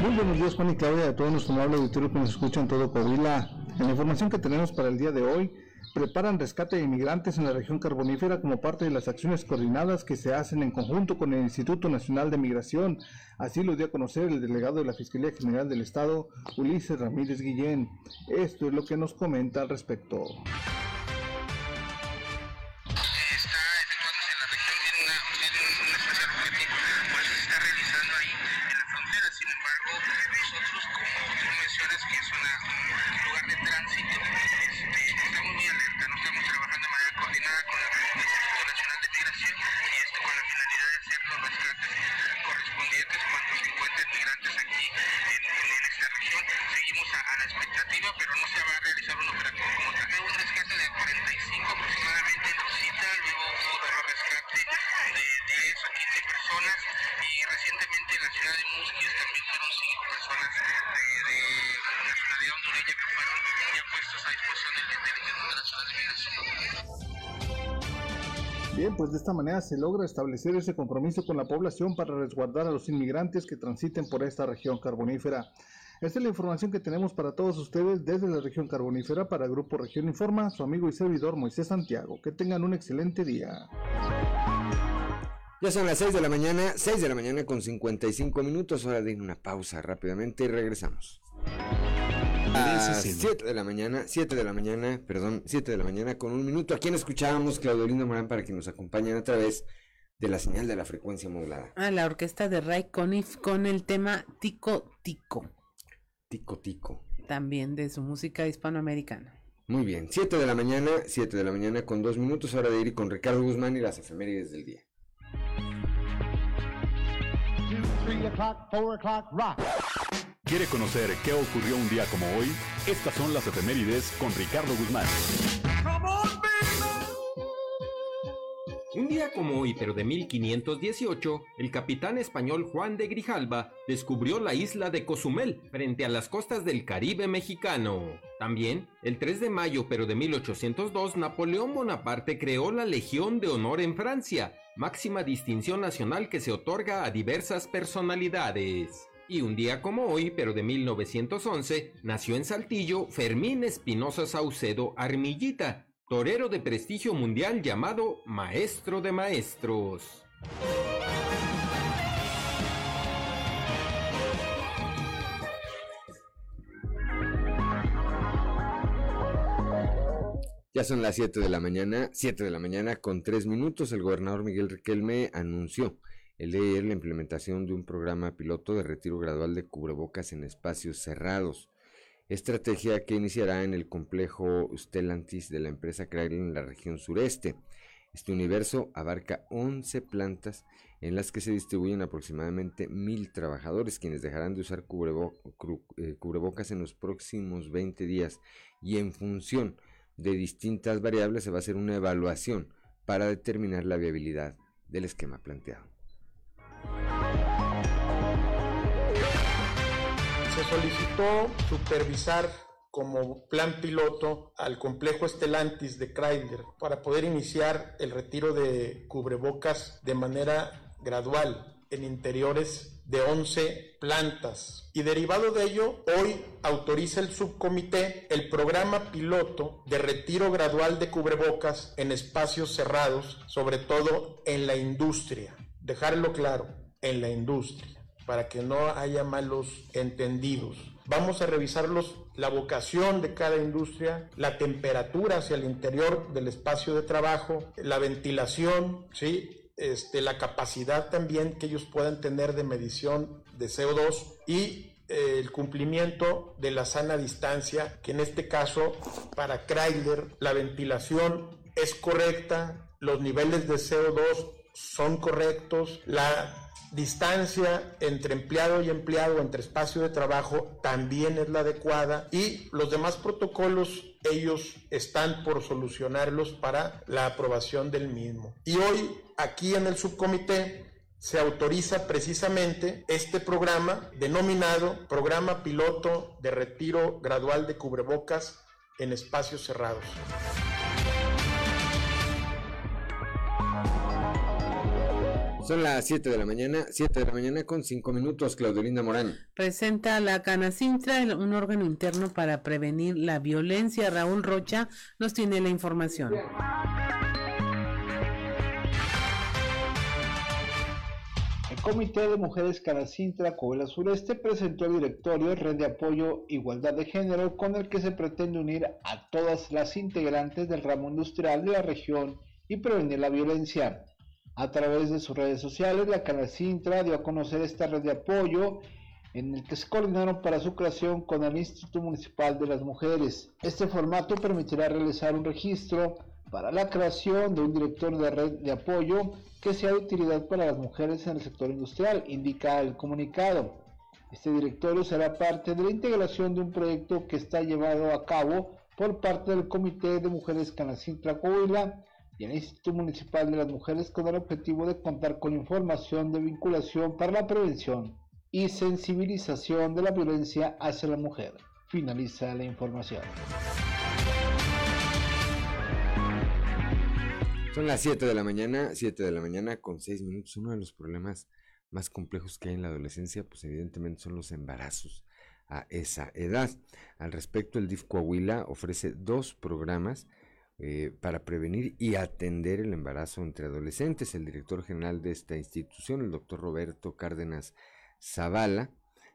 Muy buenos días, Juan y Claudia, a todos nuestro amable auditorio que nos escucha en todo Coahuila. En la información que tenemos para el día de hoy, preparan rescate de inmigrantes en la región carbonífera como parte de las acciones coordinadas que se hacen en conjunto con el Instituto Nacional de Migración. Así lo dio a conocer el delegado de la Fiscalía General del Estado, Ulises Ramírez Guillén. Esto es lo que nos comenta al respecto. Bien, pues de esta manera se logra establecer ese compromiso con la población para resguardar a los inmigrantes que transiten por esta región carbonífera. Esta es la información que tenemos para todos ustedes desde la región carbonífera. Para Grupo Región Informa, su amigo y servidor Moisés Santiago. Que tengan un excelente día. Ya son las 6 de la mañana con 55 minutos, hora de una pausa rápidamente y regresamos. 7 de la mañana con un minuto. ¿A quién escuchábamos, Claudia Linda Morán, para que nos acompañen a través de la señal de la frecuencia modulada? La orquesta de Ray Conniff con el tema Tico Tico. Tico Tico. También de su música hispanoamericana. Muy bien, 7 de la mañana con 2 minutos, hora de ir con Ricardo Guzmán y las efemérides del día. 2, 3 o'clock, 4 o'clock, rock. ¿Quiere conocer qué ocurrió un día como hoy? Estas son las efemérides con Ricardo Guzmán. Un día como hoy, pero de 1518, el capitán español Juan de Grijalva descubrió la isla de Cozumel frente a las costas del Caribe mexicano. También, el 3 de mayo, pero de 1802, Napoleón Bonaparte creó la Legión de Honor en Francia, máxima distinción nacional que se otorga a diversas personalidades. Y un día como hoy, pero de 1911, nació en Saltillo Fermín Espinosa Saucedo Armillita, torero de prestigio mundial llamado Maestro de Maestros. Ya son las 7 de la mañana con 3 minutos. El gobernador Miguel Riquelme anunció el de ayer la implementación de un programa piloto de retiro gradual de cubrebocas en espacios cerrados, estrategia que iniciará en el complejo Stellantis de la empresa Chrysler en la región sureste. Este universo abarca 11 plantas en las que se distribuyen aproximadamente 1,000 trabajadores, quienes dejarán de usar cubrebocas en los próximos 20 días, y en función de distintas variables se va a hacer una evaluación para determinar la viabilidad del esquema planteado. Se solicitó supervisar como plan piloto al complejo Stellantis de Chrysler para poder iniciar el retiro de cubrebocas de manera gradual en interiores de 11 plantas, y derivado de ello hoy autoriza el subcomité el programa piloto de retiro gradual de cubrebocas en espacios cerrados, sobre todo en la industria. Dejarlo claro, en la industria, para que no haya malos entendidos. Vamos a revisarlos, la vocación de cada industria, la temperatura hacia el interior del espacio de trabajo, la ventilación, ¿sí? La capacidad también que ellos puedan tener de medición de CO2 y el cumplimiento de la sana distancia, que en este caso para Chrysler la ventilación es correcta, los niveles de CO2 son correctos, la distancia entre empleado y empleado, entre espacio de trabajo, también es la adecuada, y los demás protocolos ellos están por solucionarlos para la aprobación del mismo. Y hoy aquí en el subcomité se autoriza precisamente este programa denominado Programa Piloto de Retiro Gradual de Cubrebocas en Espacios Cerrados. Son las 7 de la mañana, 7 de la mañana con 5 minutos, Claudia Linda Morán. Presenta la Canacintra, un órgano interno para prevenir la violencia. Raúl Rocha nos tiene la información. El Comité de Mujeres Canacintra, Coahuila Sureste, presentó el directorio Red de Apoyo Igualdad de Género, con el que se pretende unir a todas las integrantes del ramo industrial de la región y prevenir la violencia. A través de sus redes sociales, la Canacintra dio a conocer esta red de apoyo en el que se coordinaron para su creación con el Instituto Municipal de las Mujeres. Este formato permitirá realizar un registro para la creación de un director de red de apoyo que sea de utilidad para las mujeres en el sector industrial, indica el comunicado. Este directorio será parte de la integración de un proyecto que está llevado a cabo por parte del Comité de Mujeres Canacintra Coahuila y el Instituto Municipal de las Mujeres, con el objetivo de contar con información de vinculación para la prevención y sensibilización de la violencia hacia la mujer. Finaliza la información. Son las 7 de la mañana, 7 de la mañana con 6 minutos. Uno de los problemas más complejos que hay en la adolescencia, pues evidentemente son los embarazos a esa edad. Al respecto, el DIF Coahuila ofrece 2 programas para prevenir y atender el embarazo entre adolescentes. El director general de esta institución, el doctor Roberto Cárdenas Zavala,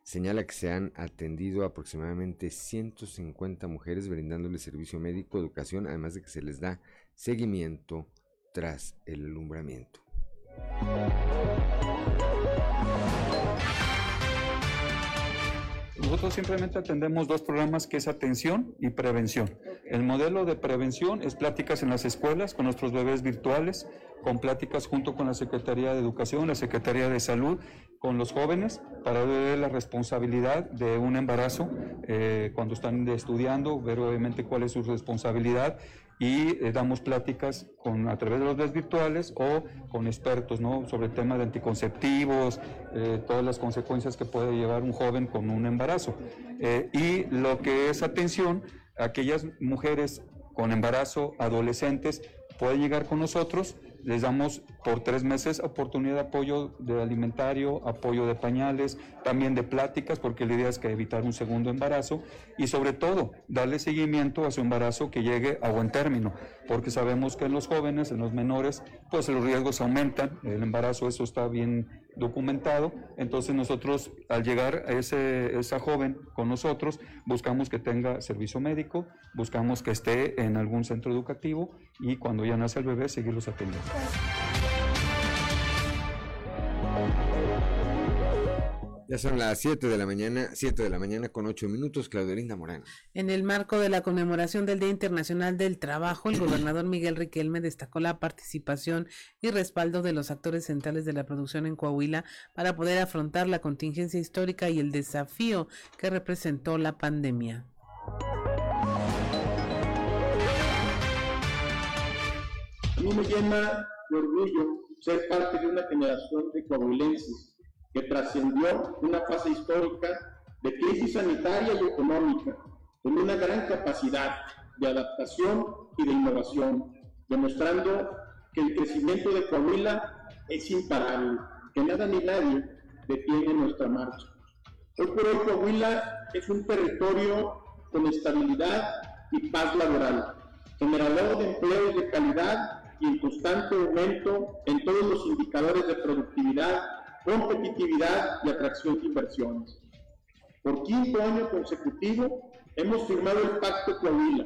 señala que se han atendido aproximadamente 150 mujeres, brindándoles servicio médico, educación, además de que se les da seguimiento tras el alumbramiento. Nosotros simplemente atendemos 2 programas, que es atención y prevención. El modelo de prevención es pláticas en las escuelas con nuestros bebés virtuales, con pláticas junto con la Secretaría de Educación, la Secretaría de Salud, con los jóvenes, para ver la responsabilidad de un embarazo cuando están estudiando, ver obviamente cuál es su responsabilidad, y damos pláticas a través de los redes virtuales o con expertos, ¿no?, sobre temas de anticonceptivos, todas las consecuencias que puede llevar un joven con un embarazo. Y lo que es atención, aquellas mujeres con embarazo, adolescentes, pueden llegar con nosotros. Les damos por 3 meses oportunidad de apoyo de alimentario, apoyo de pañales, también de pláticas, porque la idea es que evitar un segundo embarazo y sobre todo darle seguimiento a su embarazo que llegue a buen término, porque sabemos que en los jóvenes, en los menores, pues los riesgos aumentan, el embarazo, eso está bien documentado. Entonces nosotros, al llegar a esa joven con nosotros, buscamos que tenga servicio médico, buscamos que esté en algún centro educativo y cuando ya nace el bebé, seguirlos atendiendo. Ya son las 7 de la mañana, 7 de la mañana con 8 minutos, Claudia Linda Morán. En el marco de la conmemoración del Día Internacional del Trabajo, el gobernador Miguel Riquelme destacó la participación y respaldo de los actores centrales de la producción en Coahuila para poder afrontar la contingencia histórica y el desafío que representó la pandemia. A mí me llena de orgullo ser parte de una generación de coahuilenses que trascendió una fase histórica de crisis sanitaria y económica, con una gran capacidad de adaptación y de innovación, demostrando que el crecimiento de Coahuila es imparable, que nada ni nadie detiene nuestra marcha. Hoy por hoy Coahuila es un territorio con estabilidad y paz laboral, generador de empleos de calidad y en constante aumento en todos los indicadores de productividad, competitividad y atracción de inversiones. Por 5 año consecutivo hemos firmado el Pacto Coahuila,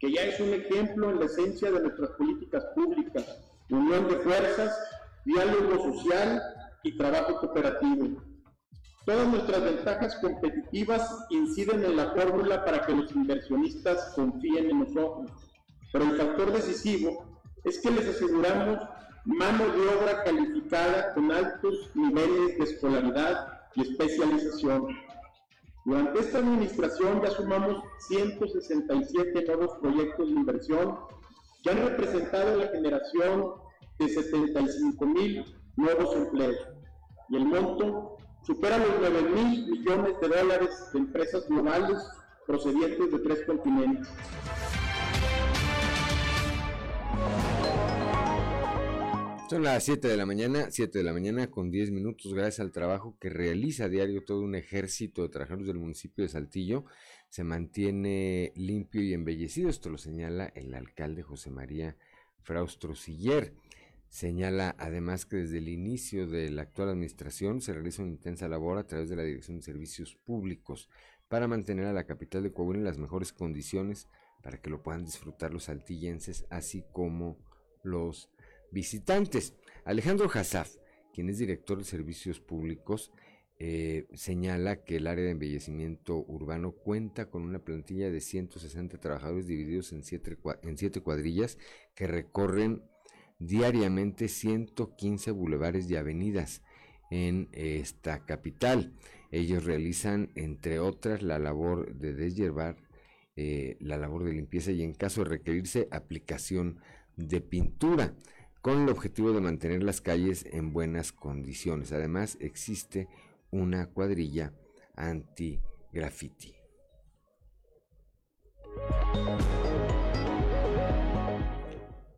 que ya es un ejemplo en la esencia de nuestras políticas públicas, unión de fuerzas, diálogo social y trabajo cooperativo. Todas nuestras ventajas competitivas inciden en la fórmula para que los inversionistas confíen en nosotros, pero el factor decisivo es que les aseguramos mano de obra calificada con altos niveles de escolaridad y especialización. Durante esta administración ya sumamos 167 nuevos proyectos de inversión que han representado la generación de 75,000 nuevos empleos, y el monto supera los $9,000 millones de empresas globales procedientes de 3 continentes. Son las 7 de la mañana con 10 minutos. Gracias al trabajo que realiza a diario todo un ejército de trabajadores del municipio de Saltillo, se mantiene limpio y embellecido. Esto lo señala el alcalde José María Fraustro Siller. Señala además que desde el inicio de la actual administración se realiza una intensa labor a través de la Dirección de Servicios Públicos para mantener a la capital de Coahuila en las mejores condiciones para que lo puedan disfrutar los saltillenses, así como los visitantes. Alejandro Jassaf, quien es director de Servicios Públicos, señala que el área de embellecimiento urbano cuenta con una plantilla de 160 trabajadores divididos en 7 cuadrillas que recorren diariamente 115 bulevares y avenidas en esta capital. Ellos realizan, entre otras, la labor de deshiervar, la labor de limpieza y, en caso de requerirse, aplicación de pintura, con el objetivo de mantener las calles en buenas condiciones. Además, existe una cuadrilla anti-graffiti.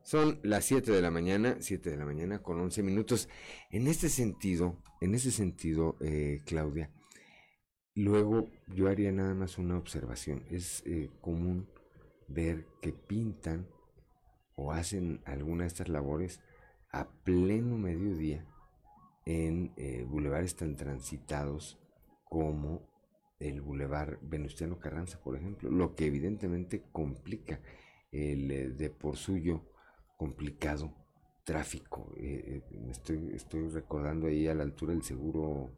Son las 7 de la mañana con 11 minutos. En ese sentido, Claudia, luego yo haría nada más una observación. Es común ver que pintan o hacen alguna de estas labores a pleno mediodía en bulevares tan transitados como el bulevar Venustiano Carranza, por ejemplo, lo que evidentemente complica el de por suyo complicado tráfico. Estoy recordando ahí a la altura del Seguro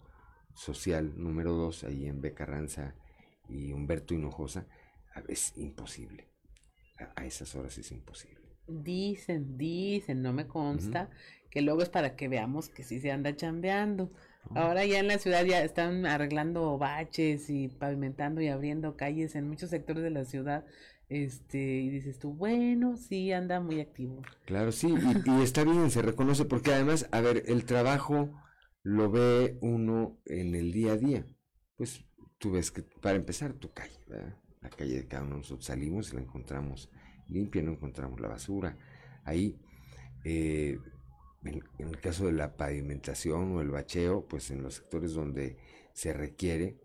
Social número 2, ahí en B. Carranza y Humberto Hinojosa, es imposible, a esas horas es imposible. Dicen, no me consta, que luego es para que veamos que sí se anda chambeando. Ahora ya en la ciudad ya están arreglando baches y pavimentando y abriendo calles en muchos sectores de la ciudad, y dices tú, bueno, sí anda muy activo. Claro, sí, y está bien, se reconoce, porque además, a ver, el trabajo lo ve uno en el día a día. Pues tú ves que, para empezar, tu calle, ¿verdad? La calle de cada uno de nosotros salimos y la encontramos limpia, no encontramos la basura ahí. En el caso de la pavimentación o el bacheo, pues en los sectores donde se requiere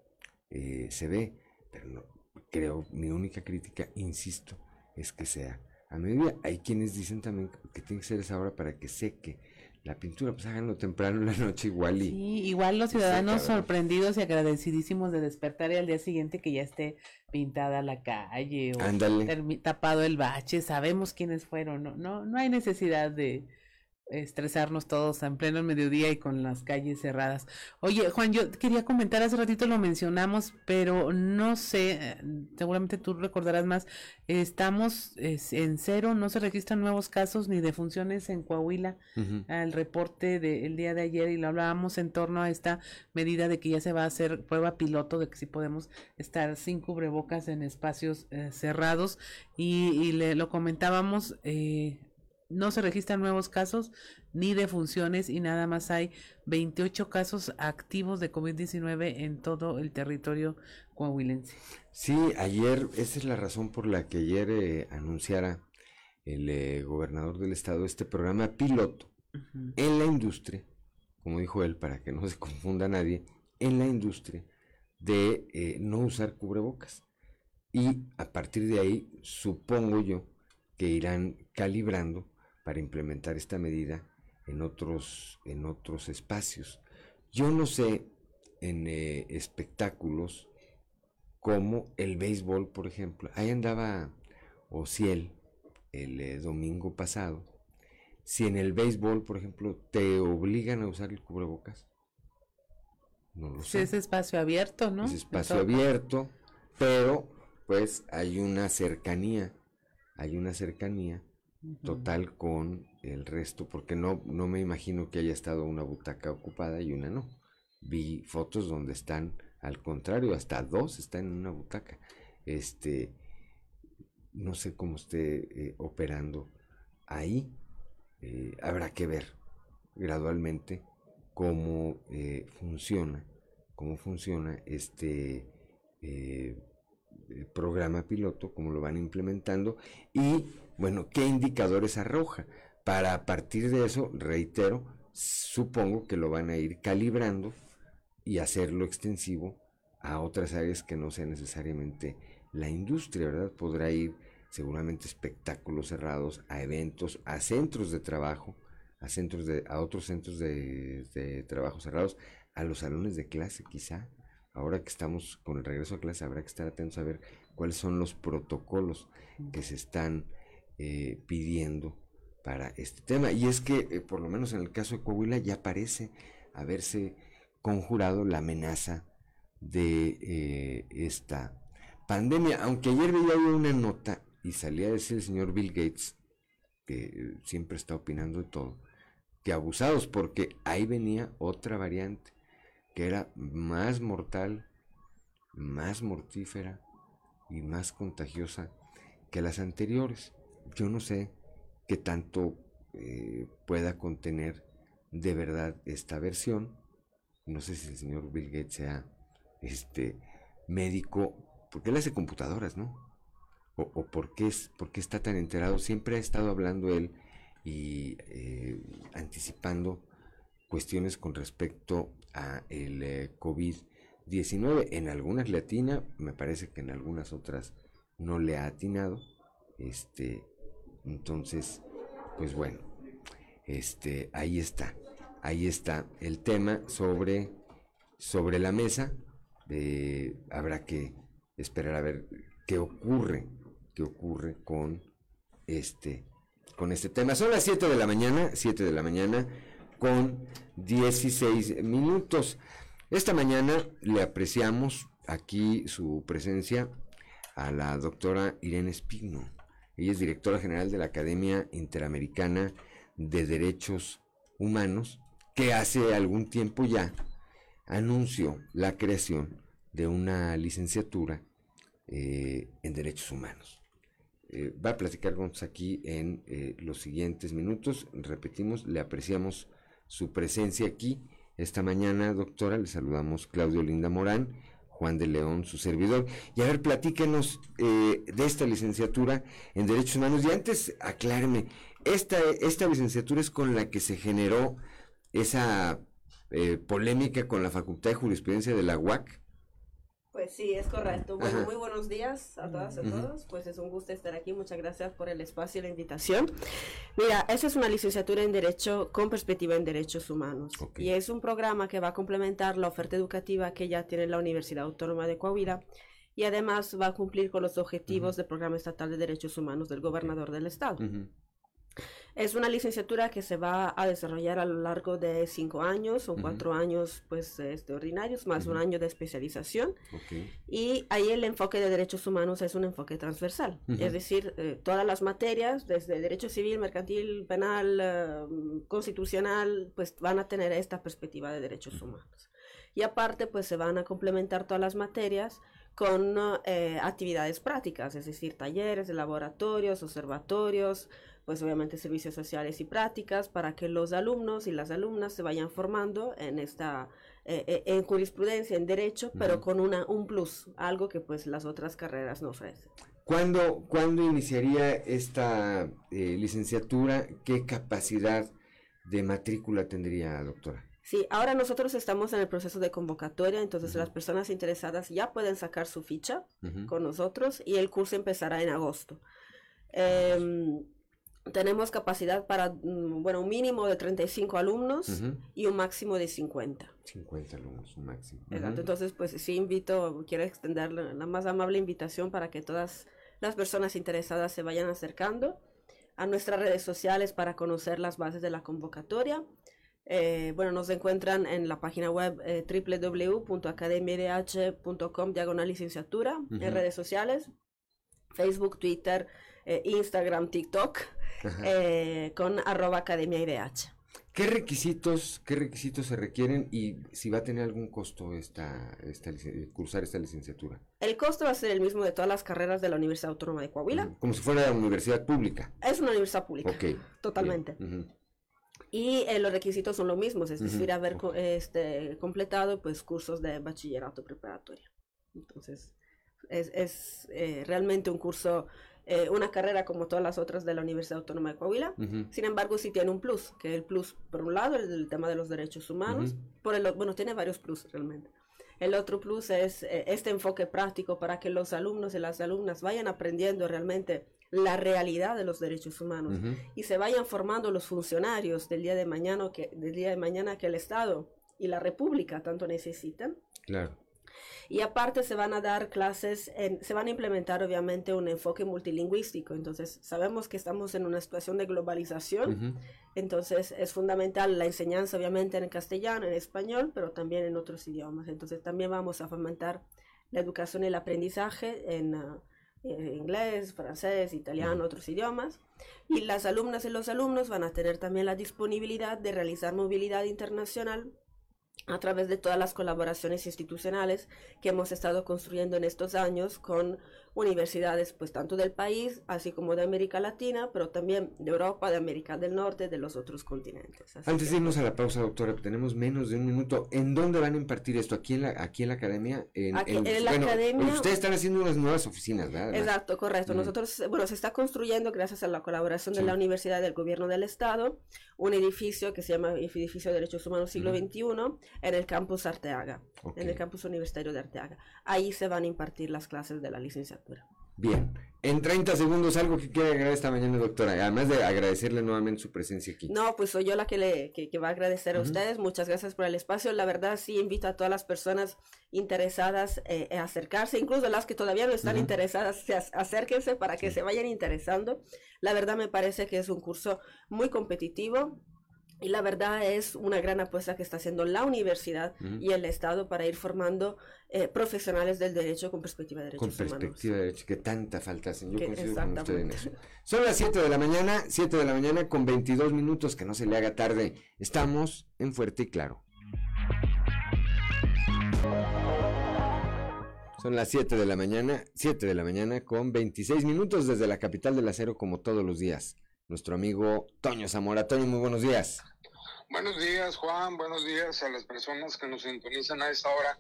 se ve, pero no creo, mi única crítica, insisto, es que sea a mediodía. Hay quienes dicen también que tiene que ser esa hora para que seque la pintura, pues háganlo temprano en la noche igual. Y sí, igual los ciudadanos sorprendidos y agradecidísimos de despertar y al día siguiente que ya esté pintada la calle o tapado el bache, sabemos quiénes fueron, no hay necesidad de estresarnos todos en pleno mediodía y con las calles cerradas. Oye, Juan, yo quería comentar, hace ratito lo mencionamos, pero no sé, seguramente tú recordarás más, estamos en cero, no se registran nuevos casos ni defunciones en Coahuila. Al reporte del día de ayer, y lo hablábamos en torno a esta medida de que ya se va a hacer prueba piloto de que si podemos estar sin cubrebocas en espacios cerrados, y lo comentábamos, no se registran nuevos casos ni defunciones, y nada más hay 28 casos activos de COVID-19 en todo el territorio coahuilense. Sí, ayer, esa es la razón por la que ayer anunciara el gobernador del estado este programa piloto en la industria, como dijo él, para que no se confunda nadie, en la industria de no usar cubrebocas. Y a partir de ahí, supongo yo, que irán calibrando para implementar esta medida en otros espacios. Yo no sé en espectáculos como el béisbol, por ejemplo. Ahí andaba Ociel el domingo pasado. Si en el béisbol, por ejemplo, te obligan a usar el cubrebocas, no lo sé. Es espacio abierto, ¿no? Es espacio abierto, pero pues hay una cercanía. Total con el resto, porque no me imagino que haya estado una butaca ocupada y una no. Vi fotos donde están, al contrario, hasta dos están en una butaca. No sé cómo esté operando ahí. Habrá que ver gradualmente cómo funciona este programa piloto, cómo lo van implementando y, bueno, qué indicadores arroja, Para a partir de eso, reitero, supongo que lo van a ir calibrando y hacerlo extensivo a otras áreas que no sea necesariamente la industria, ¿verdad? Podrá ir seguramente espectáculos cerrados, a eventos, a centros de trabajo, a otros centros de trabajo cerrados, a los salones de clase quizá. Ahora que estamos con el regreso a clase habrá que estar atentos a ver cuáles son los protocolos que se están pidiendo para este tema. Y es que por lo menos en el caso de Coahuila ya parece haberse conjurado la amenaza de esta pandemia, aunque ayer veía una nota y salía a decir el señor Bill Gates, que siempre está opinando de todo, que abusados, porque ahí venía otra variante que era más mortal, más mortífera y más contagiosa que las anteriores. Yo no sé qué tanto pueda contener de verdad esta versión. No sé si el señor Bill Gates sea médico, porque él hace computadoras, ¿no? O por qué está tan enterado. Siempre ha estado hablando él y anticipando cuestiones con respecto a el COVID-19. En algunas le atina, me parece que en algunas otras no le ha atinado. Entonces, pues bueno, ahí está el tema sobre la mesa. Habrá que esperar a ver qué ocurre con este tema. Son las 7 de la mañana con 16 minutos. Esta mañana le apreciamos aquí su presencia a la doctora Irene Espino. Ella es directora general de la Academia Interamericana de Derechos Humanos, que hace algún tiempo ya anunció la creación de una licenciatura en Derechos Humanos. Va a platicar con nosotros aquí en los siguientes minutos. Repetimos, le apreciamos su presencia aquí esta mañana, doctora. Le saludamos Claudia Linda Morán, Juan de León, su servidor. Y a ver, platíquenos de esta licenciatura en Derechos Humanos. Y antes, acláreme, esta licenciatura es con la que se generó esa polémica con la Facultad de Jurisprudencia de la UAC. Pues sí, es correcto. Bueno, muy buenos días a todas y a todos. Pues es un gusto estar aquí. Muchas gracias por el espacio y la invitación. Mira, esa es una licenciatura en Derecho con perspectiva en Derechos Humanos. Okay. Y es un programa que va a complementar la oferta educativa que ya tiene la Universidad Autónoma de Coahuila y además va a cumplir con los objetivos del Programa Estatal de Derechos Humanos del Gobernador del Estado. Es una licenciatura que se va a desarrollar a lo largo de 5 años o 4 años pues ordinarios, más 1 año de especialización. Okay. Y ahí el enfoque de derechos humanos es un enfoque transversal, es decir, todas las materias, desde derecho civil, mercantil, penal, constitucional, pues van a tener esta perspectiva de derechos humanos. Y aparte pues se van a complementar todas las materias con actividades prácticas, es decir, talleres, laboratorios, observatorios, pues obviamente servicios sociales y prácticas para que los alumnos y las alumnas se vayan formando en esta en jurisprudencia, en derecho, pero con un plus, algo que pues las otras carreras no ofrecen. ¿Cuándo iniciaría esta licenciatura? ¿Qué capacidad de matrícula tendría, doctora? Sí, ahora nosotros estamos en el proceso de convocatoria, entonces las personas interesadas ya pueden sacar su ficha con nosotros y el curso empezará en agosto. Tenemos capacidad para, un mínimo de 35 alumnos y un máximo de 50. 50 alumnos, un máximo. Exacto, entonces pues sí quiero extender la más amable invitación para que todas las personas interesadas se vayan acercando a nuestras redes sociales para conocer las bases de la convocatoria. Nos encuentran en la página web www.academiadh.com/licenciatura, en redes sociales, Facebook, Twitter, Instagram, TikTok, con @academiaidh. ¿Qué requisitos se requieren y si va a tener algún costo cursar esta licenciatura? El costo va a ser el mismo de todas las carreras de la Universidad Autónoma de Coahuila. Como si fuera una universidad pública. Es una universidad pública, okay. Totalmente. Y los requisitos son los mismos, es decir, haber completado pues cursos de bachillerato preparatorio. Entonces, es realmente un curso una carrera como todas las otras de la Universidad Autónoma de Coahuila. Uh-huh. Sin embargo, sí tiene un plus, que el plus, por un lado, el tema de los derechos humanos, uh-huh. Bueno, tiene varios plus realmente. El otro plus es este enfoque práctico para que los alumnos y las alumnas vayan aprendiendo realmente la realidad de los derechos humanos, uh-huh. y se vayan formando los funcionarios del día de mañana que el Estado y la República tanto necesitan. Claro. Y aparte se van a dar clases, se van a implementar obviamente un enfoque multilingüístico. Entonces sabemos que estamos en una situación de globalización, uh-huh. entonces es fundamental la enseñanza obviamente en castellano, en español, pero también en otros idiomas. Entonces también vamos a fomentar la educación y el aprendizaje en inglés, francés, italiano, uh-huh. otros idiomas. Y las alumnas y los alumnos van a tener también la disponibilidad de realizar movilidad internacional a través de todas las colaboraciones institucionales que hemos estado construyendo en estos años con universidades, pues tanto del país, así como de América Latina, pero también de Europa, de América del Norte, de los otros continentes. Así Antes de irnos a la pausa, doctora, tenemos menos de un minuto. ¿En dónde van a impartir esto? ¿Aquí en la academia? En la academia. Ustedes están haciendo unas nuevas oficinas, ¿verdad? Exacto, correcto. Mm. Nosotros, se está construyendo, gracias a la colaboración de la Universidad del Gobierno del Estado, un edificio que se llama Edificio de Derechos Humanos Siglo XXI, en el campus Arteaga, okay. en el campus universitario de Arteaga. Ahí se van a impartir las clases de la licenciatura. Bien, en 30 segundos, algo que quiera agregar esta mañana, doctora, además de agradecerle nuevamente su presencia aquí. No, pues soy yo la que va a agradecer a ustedes. Muchas gracias por el espacio. La verdad, sí invito a todas las personas interesadas a acercarse, incluso las que todavía no están interesadas, acérquense para que se vayan interesando. La verdad me parece que es un curso muy competitivo. Y la verdad es una gran apuesta que está haciendo la universidad y el Estado para ir formando profesionales del derecho con perspectiva de derechos humanos. Con perspectiva de derechos, que tanta falta hacen. Yo coincido con usted en eso. Son las 7 de la mañana con 22 minutos, que no se le haga tarde. Estamos en Fuerte y Claro. Son las 7 de la mañana con 26 minutos desde la capital del acero, como todos los días. Nuestro amigo Toño Zamora. Toño, muy buenos días. Buenos días, Juan, buenos días a las personas que nos sintonizan a esta hora.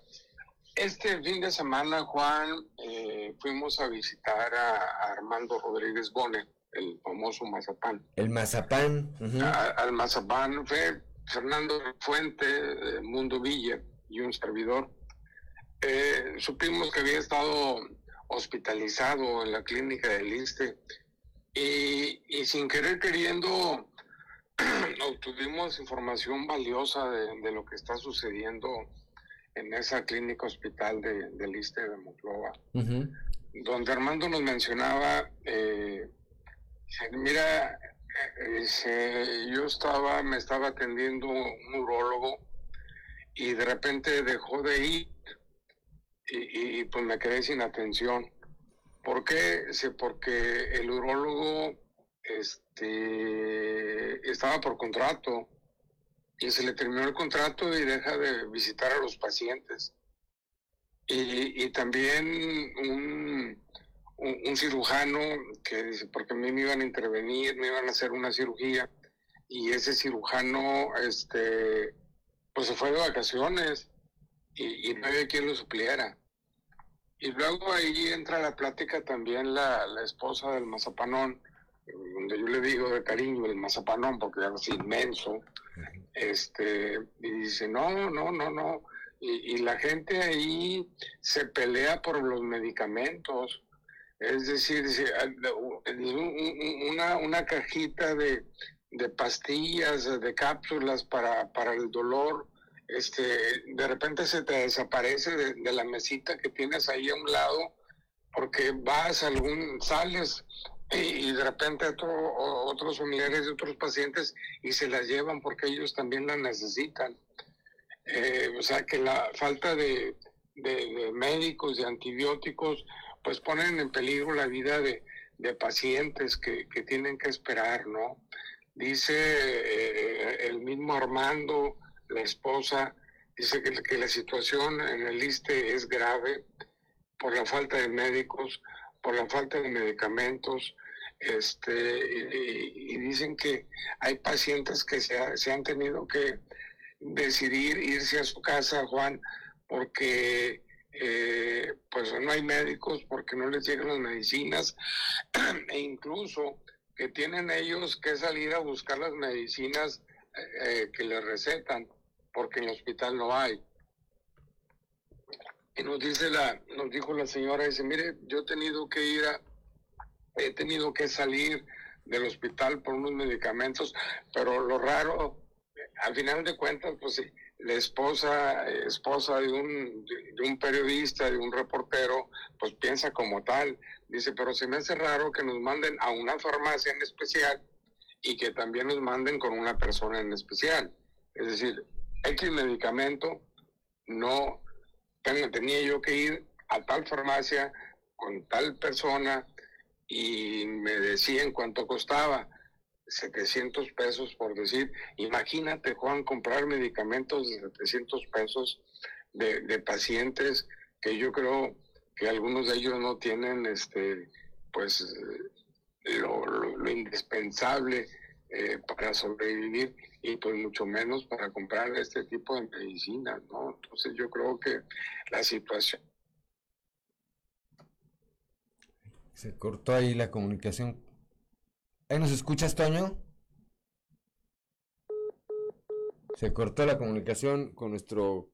Este fin de semana, Juan, fuimos a visitar a Armando Rodríguez Bone, el famoso mazapán. El mazapán. Uh-huh. Al mazapán fue Fernando Fuente, Mundo Villa y un servidor. Supimos que había estado hospitalizado en la clínica del ISSSTE. Y sin querer queriendo obtuvimos información valiosa de lo que está sucediendo en esa clínica hospital del ISSSTE de Monclova, uh-huh. donde Armando nos mencionaba, yo me estaba atendiendo un urólogo y de repente dejó de ir y pues me quedé sin atención. ¿Por qué? Sí, porque el urólogo estaba por contrato y se le terminó el contrato y deja de visitar a los pacientes. Y también un cirujano que dice, porque a mí me iban a intervenir, me iban a hacer una cirugía, y ese cirujano pues se fue de vacaciones y no había quien lo supliera. Y luego ahí entra la plática también la esposa del mazapanón, donde yo le digo de cariño el mazapanón, porque es inmenso, y dice, no, y la gente ahí se pelea por los medicamentos, es decir, una cajita de pastillas, de cápsulas para el dolor, de repente se te desaparece de la mesita que tienes ahí a un lado, porque sales y de repente otros familiares de otros pacientes y se las llevan porque ellos también las necesitan. O sea que la falta de médicos, de antibióticos, pues ponen en peligro la vida de pacientes que tienen que esperar, ¿no? Dice el mismo Armando, la esposa, dice que la situación en el ISSSTE es grave por la falta de médicos, por la falta de medicamentos, y dicen que hay pacientes que se han tenido que decidir irse a su casa, Juan, porque razón no hay médicos porque no les llegan las medicinas, e incluso que tienen ellos que salir a buscar las medicinas que les recetan, porque en el hospital no hay. Y nos dijo la señora, dice, mire, yo he tenido que salir del hospital por unos medicamentos, pero lo raro, al final de cuentas, pues sí, la esposa de un periodista, de un reportero, pues piensa como tal. Dice, pero se me hace raro que nos manden a una farmacia en especial y que también nos manden con una persona en especial. Es decir, X medicamento, no tenía yo que ir a tal farmacia con tal persona, y me decían cuánto costaba, $700 por decir. Imagínate, Juan, comprar medicamentos de $700 de pacientes que yo creo que algunos de ellos no tienen pues lo indispensable para sobrevivir, y pues mucho menos para comprar este tipo de medicinas, ¿no? Entonces yo creo que la situación... Se cortó ahí la comunicación. ¿Ahí nos escuchas, Toño? Se cortó la comunicación con nuestro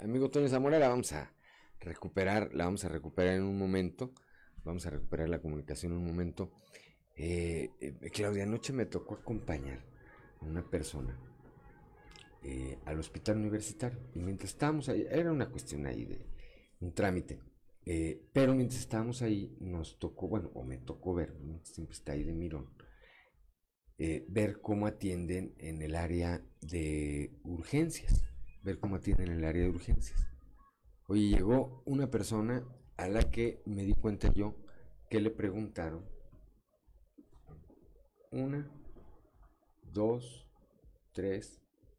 amigo Toño Zamora. La vamos a recuperar en un momento. Vamos a recuperar la comunicación en un momento. Claudia, anoche me tocó acompañar a una persona al hospital universitario. Y mientras estábamos ahí, era una cuestión ahí de un trámite. Pero mientras estábamos ahí me tocó ver, siempre está ahí de mirón, ver cómo atienden en el área de urgencias, Oye, llegó una persona a la que me di cuenta yo que le preguntaron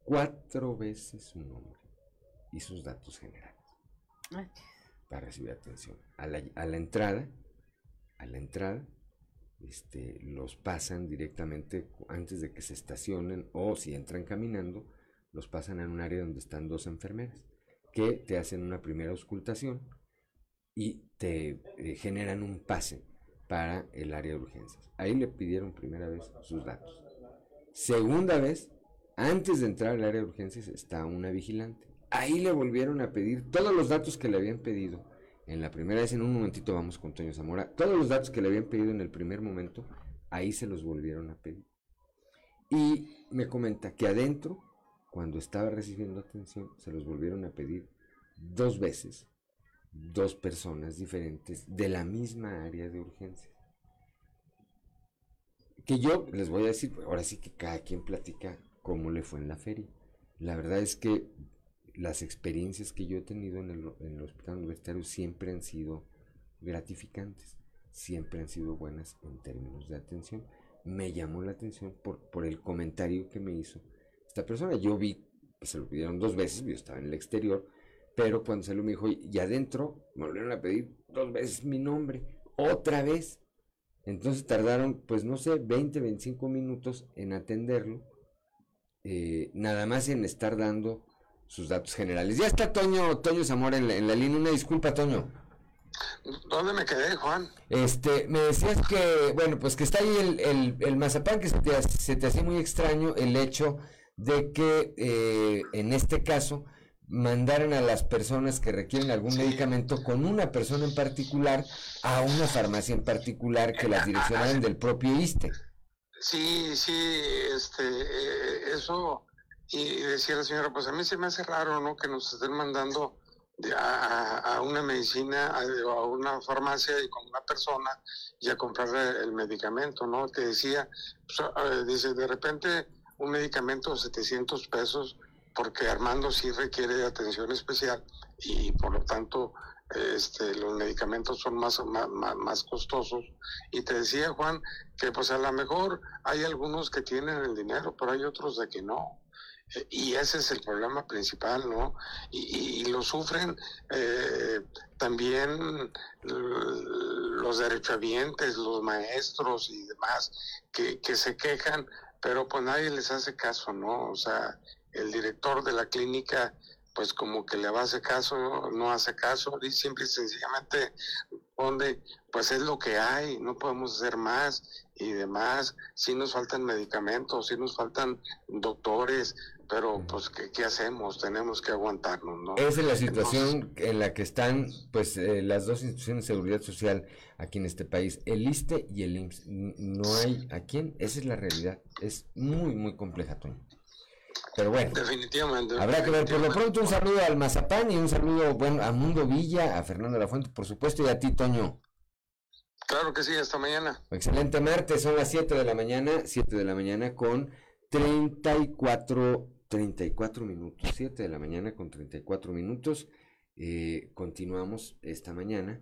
4 veces su nombre y sus datos generales. Ay. Para recibir atención. A la entrada, los pasan directamente antes de que se estacionen, o si entran caminando, los pasan a un área donde están 2 enfermeras que te hacen una primera auscultación y te generan un pase para el área de urgencias. Ahí le pidieron primera vez sus datos. Segunda vez, antes de entrar al área de urgencias, está una vigilante. Ahí le volvieron a pedir todos los datos que le habían pedido en la primera vez. En un momentito vamos con Toño Zamora. Todos los datos que le habían pedido en el primer momento, ahí se los volvieron a pedir. Y me comenta que adentro, cuando estaba recibiendo atención, se los volvieron a pedir 2 veces, 2 personas diferentes de la misma área de urgencia. Que yo les voy a decir, ahora sí que cada quien platica cómo le fue en la feria. La verdad es que las experiencias que yo he tenido en el hospital universitario siempre han sido gratificantes, siempre han sido buenas en términos de atención. Me llamó la atención por el comentario que me hizo esta persona. Yo vi, pues se lo pidieron 2 veces, yo estaba en el exterior, pero cuando salió me dijo, y adentro me volvieron a pedir 2 veces mi nombre, otra vez. Entonces tardaron, pues no sé, 20, 25 minutos en atenderlo, nada más en estar dando sus datos generales. Ya está Toño Zamora en la línea. Una disculpa, Toño. ¿Dónde me quedé, Juan? Me decías que, bueno, pues que está ahí el mazapán, que se te hacía muy extraño el hecho de que en este caso mandaran a las personas que requieren algún medicamento con una persona en particular a una farmacia en particular que las direccionaran del propio ISSSTE. Sí, eso... Y decía la señora, pues a mí se me hace raro, ¿no?, que nos estén mandando a una medicina, a una farmacia y con una persona y a comprar el medicamento, ¿no? Te decía, pues, dice, de repente un medicamento $700 porque Armando sí requiere de atención especial y por lo tanto los medicamentos son más costosos. Y te decía, Juan, que pues a lo mejor hay algunos que tienen el dinero, pero hay otros de que no. Y ese es el problema principal, ¿no? Y lo sufren también los derechohabientes, los maestros y demás que se quejan, pero pues nadie les hace caso, ¿no? O sea, el director de la clínica pues como que le va a hacer caso, no hace caso, y simple y sencillamente responde, pues es lo que hay, no podemos hacer más y demás. Sí nos faltan medicamentos, sí nos faltan doctores, pero pues ¿qué hacemos? Tenemos que aguantarnos, ¿no? Esa es la situación en la que están pues las dos instituciones de seguridad social aquí en este país, el ISSSTE y el IMSS. No hay a quién, esa es la realidad, es muy muy compleja, Toño. Pero bueno, definitivamente habrá que ver. Por lo pronto, un saludo al Mazapán y un saludo, bueno, a Mundo Villa, a Fernando Lafuente, por supuesto, y a ti, Toño. Claro que sí, hasta mañana. Excelente martes, son las 7 de la mañana, 7 de la mañana con 34 minutos, 7 de la mañana con 34 minutos, continuamos esta mañana,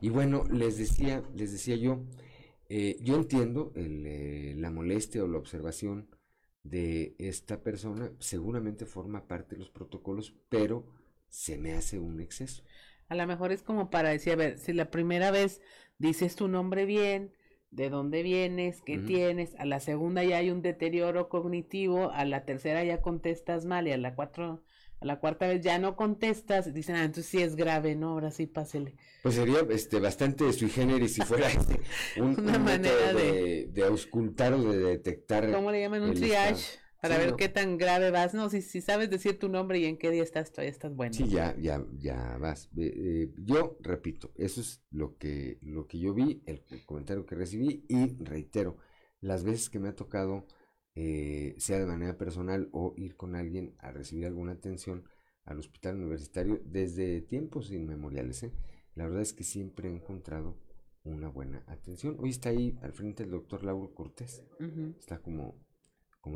y bueno, les decía yo, yo entiendo la molestia o la observación de esta persona, seguramente forma parte de los protocolos, pero se me hace un exceso. A lo mejor es como para decir, a ver, si la primera vez dices tu nombre bien, de dónde vienes, qué tienes, a la segunda ya hay un deterioro cognitivo, a la tercera ya contestas mal, y a la cuarta vez ya no contestas, dicen, entonces sí es grave, ¿no? Ahora sí, pásele. Pues sería bastante sui generis si fuera una manera de auscultar o de detectar. ¿Cómo le llaman? Un triage, estado. Para ver qué tan grave vas, ¿no? Si sabes decir tu nombre y en qué día estás, todavía estás bueno. Sí, ya vas. Yo repito, eso es lo que yo vi, el comentario que recibí, y reitero, las veces que me ha tocado, sea de manera personal o ir con alguien a recibir alguna atención al hospital universitario desde tiempos inmemoriales, la verdad es que siempre he encontrado una buena atención. Hoy está ahí al frente el doctor Lauro Cortés, está como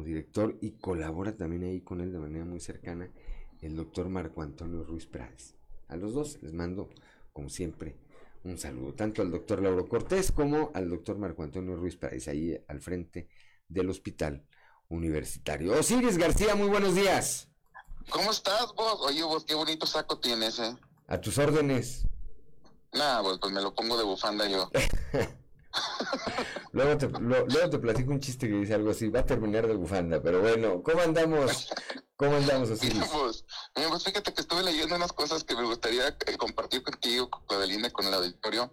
director, y colabora también ahí con él de manera muy cercana el doctor Marco Antonio Ruiz Prades. A los dos les mando, como siempre, un saludo, tanto al doctor Lauro Cortés como al doctor Marco Antonio Ruiz Prades, ahí al frente del hospital universitario. Osiris García, muy buenos días. ¿Cómo estás vos? Oye vos, qué bonito saco tienes, A tus órdenes. Nah, vos, pues me lo pongo de bufanda yo. luego te platico un chiste que dice algo así, va a terminar de bufanda, pero bueno, ¿cómo andamos Osiris? Mira, pues fíjate que estuve leyendo unas cosas que me gustaría compartir contigo, Claudelina, con el auditorio.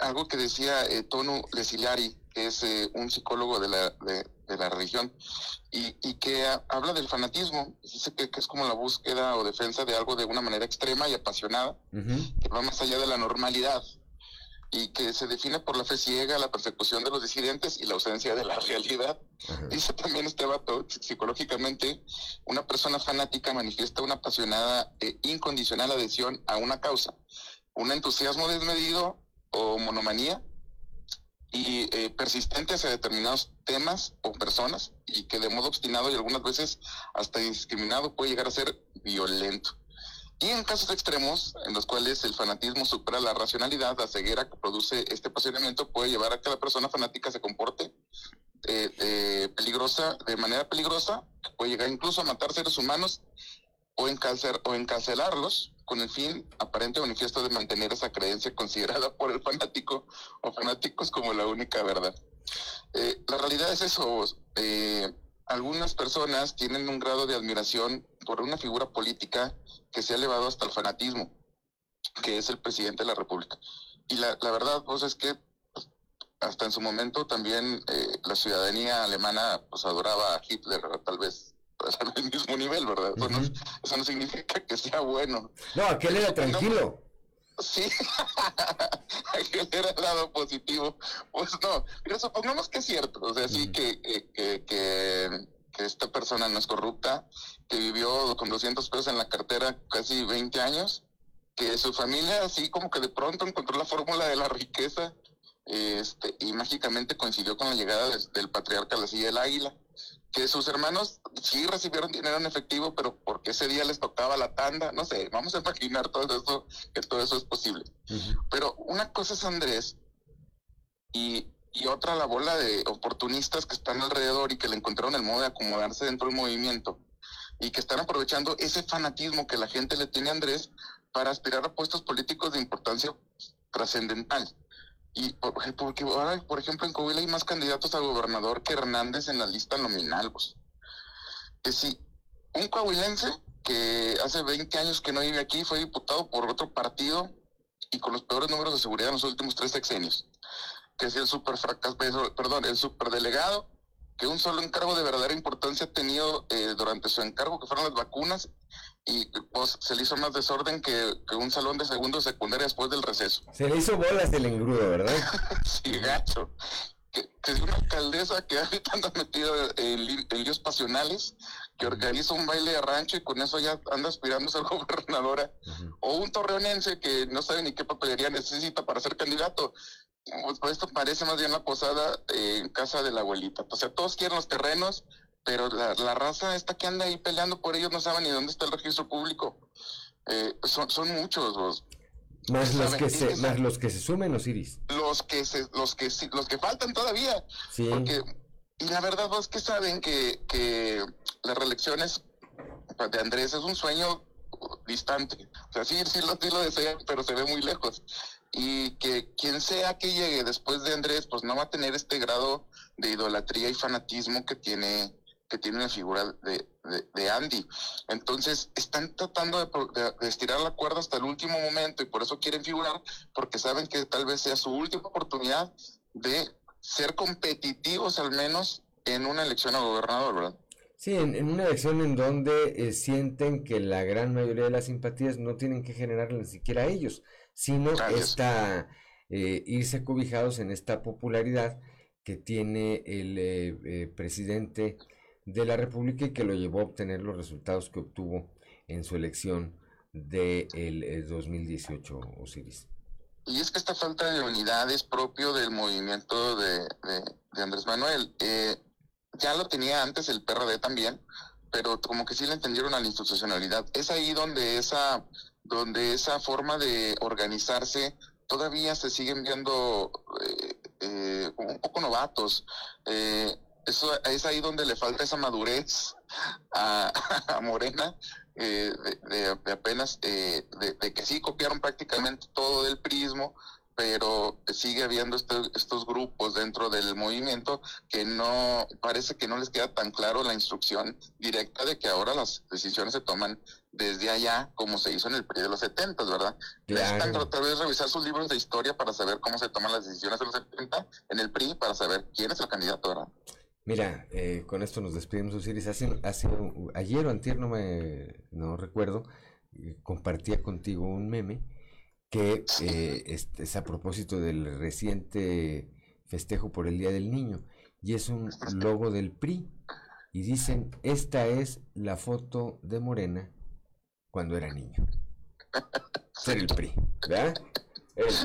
Algo que decía Tonu Lesilari, que es un psicólogo de la religión, y que habla del fanatismo. Dice que es como la búsqueda o defensa de algo de una manera extrema y apasionada, que va más allá de la normalidad, y que se define por la fe ciega, la persecución de los disidentes y la ausencia de la realidad. Dice también este vato, psicológicamente, una persona fanática manifiesta una apasionada e incondicional adhesión a una causa, un entusiasmo desmedido o monomanía y persistente hacia determinados temas o personas, y que de modo obstinado y algunas veces hasta indiscriminado puede llegar a ser violento. Y en casos extremos, en los cuales el fanatismo supera la racionalidad, la ceguera que produce este apasionamiento puede llevar a que la persona fanática se comporte de manera peligrosa, que puede llegar incluso a matar seres humanos o encarcelarlos, con el fin aparente o manifiesto de mantener esa creencia considerada por el fanático o fanáticos como la única verdad. La realidad es eso. Algunas personas tienen un grado de admiración por una figura política que se ha elevado hasta el fanatismo, que es el presidente de la República. Y la verdad, pues, es que hasta en su momento también la ciudadanía alemana pues adoraba a Hitler, tal vez al mismo nivel, ¿verdad? Eso no significa que sea bueno. No, aquel era tranquilo. Sí, aquel era el lado positivo. Pues no, pero supongamos que es cierto. O sea, sí que esta persona no es corrupta, que vivió con $200 en la cartera casi 20 años, que su familia así como que de pronto encontró la fórmula de la riqueza, y mágicamente coincidió con la llegada del patriarca a la silla del águila, que sus hermanos sí recibieron dinero en efectivo, pero porque ese día les tocaba la tanda, no sé, vamos a imaginar todo eso es posible. Pero una cosa es Andrés, y otra la bola de oportunistas que están alrededor y que le encontraron el modo de acomodarse dentro del movimiento, y que están aprovechando ese fanatismo que la gente le tiene a Andrés para aspirar a puestos políticos de importancia trascendental. Y porque ahora, por ejemplo, en Coahuila hay más candidatos a gobernador que Hernández en la lista nominal, pues. Que sí, un coahuilense que hace 20 años que no vive aquí, fue diputado por otro partido y con los peores números de seguridad en los últimos 3 sexenios, que es el superdelegado, que un solo encargo de verdadera importancia ha tenido durante su encargo, que fueron las vacunas, y pues se le hizo más desorden que un salón de segundo de secundaria después del receso. Se le hizo bolas el engrudo, ¿verdad? Sí, gacho. Que es una alcaldesa que ahorita anda metida en líos pasionales, que organiza un baile de rancho y con eso ya anda aspirando a ser gobernadora. Uh-huh. O un torreonense que no sabe ni qué papelería necesita para ser candidato. Pues esto parece más bien la posada en casa de la abuelita. O sea, todos quieren los terrenos, pero la raza esta que anda ahí peleando por ellos no sabe ni dónde está el registro público. Son muchos los... Más los que se sumen, Osiris. Los que faltan todavía. Sí. Porque, y la verdad es que saben que las reelecciones de Andrés es un sueño distante. O sea, sí lo desean, pero se ve muy lejos. Y que quien sea que llegue después de Andrés, pues no va a tener este grado de idolatría y fanatismo que tiene la figura de Andy. Entonces están tratando de estirar la cuerda hasta el último momento y por eso quieren figurar, porque saben que tal vez sea su última oportunidad de ser competitivos al menos en una elección a gobernador, ¿verdad? Sí, en una elección en donde sienten que la gran mayoría de las simpatías no tienen que generarle ni siquiera a ellos, sino irse cobijados en esta popularidad que tiene el presidente de la República y que lo llevó a obtener los resultados que obtuvo en su elección del 2018, Osiris. Y es que esta falta de unidad es propio del movimiento de Andrés Manuel. Ya lo tenía antes el PRD también, pero como que sí le entendieron a la institucionalidad. Es ahí donde esa forma de organizarse todavía se siguen viendo un poco novatos. Eso es ahí donde le falta esa madurez a Morena, de que sí copiaron prácticamente todo del prismo, pero sigue habiendo estos grupos dentro del movimiento que no, parece que no les queda tan claro la instrucción directa de que ahora las decisiones se toman desde allá, como se hizo en el PRI de los 70, ¿verdad? Necesitan tratar de revisar sus libros de historia para saber cómo se toman las decisiones de los 70 en el PRI, para saber quién es el candidato, ¿verdad? Mira, con esto nos despedimos, Osiris. Ayer o antier, no recuerdo, compartía contigo un meme que es a propósito del reciente festejo por el Día del Niño, y es un logo del PRI, y dicen, esta es la foto de Morena cuando era niño. Ser el PRI, ¿verdad?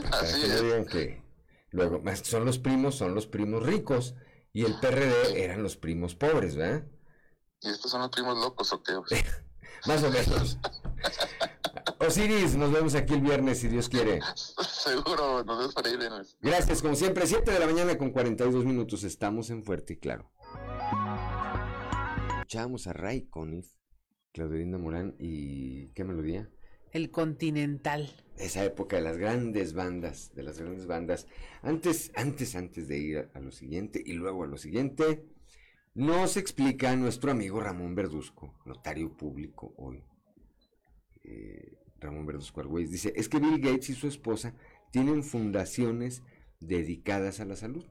Para que no digan que luego, más son los primos ricos, y el PRD eran los primos pobres, ¿verdad? ¿Y estos son los primos locos o qué? Más o menos. Osiris, nos vemos aquí el viernes, si Dios quiere. Seguro, nos vemos para ir bien. Gracias, como siempre, 7:42 a.m, estamos en Fuerte y Claro. Escuchamos a Ray Conniff, Claudia Linda Morán, y ¿qué melodía? El Continental. Esa época de las grandes bandas, Antes de ir a lo siguiente y luego a lo siguiente, nos explica nuestro amigo Ramón Verduzco, notario público hoy. Ramón Verduzco Argüelles dice, es que Bill Gates y su esposa tienen fundaciones dedicadas a la salud.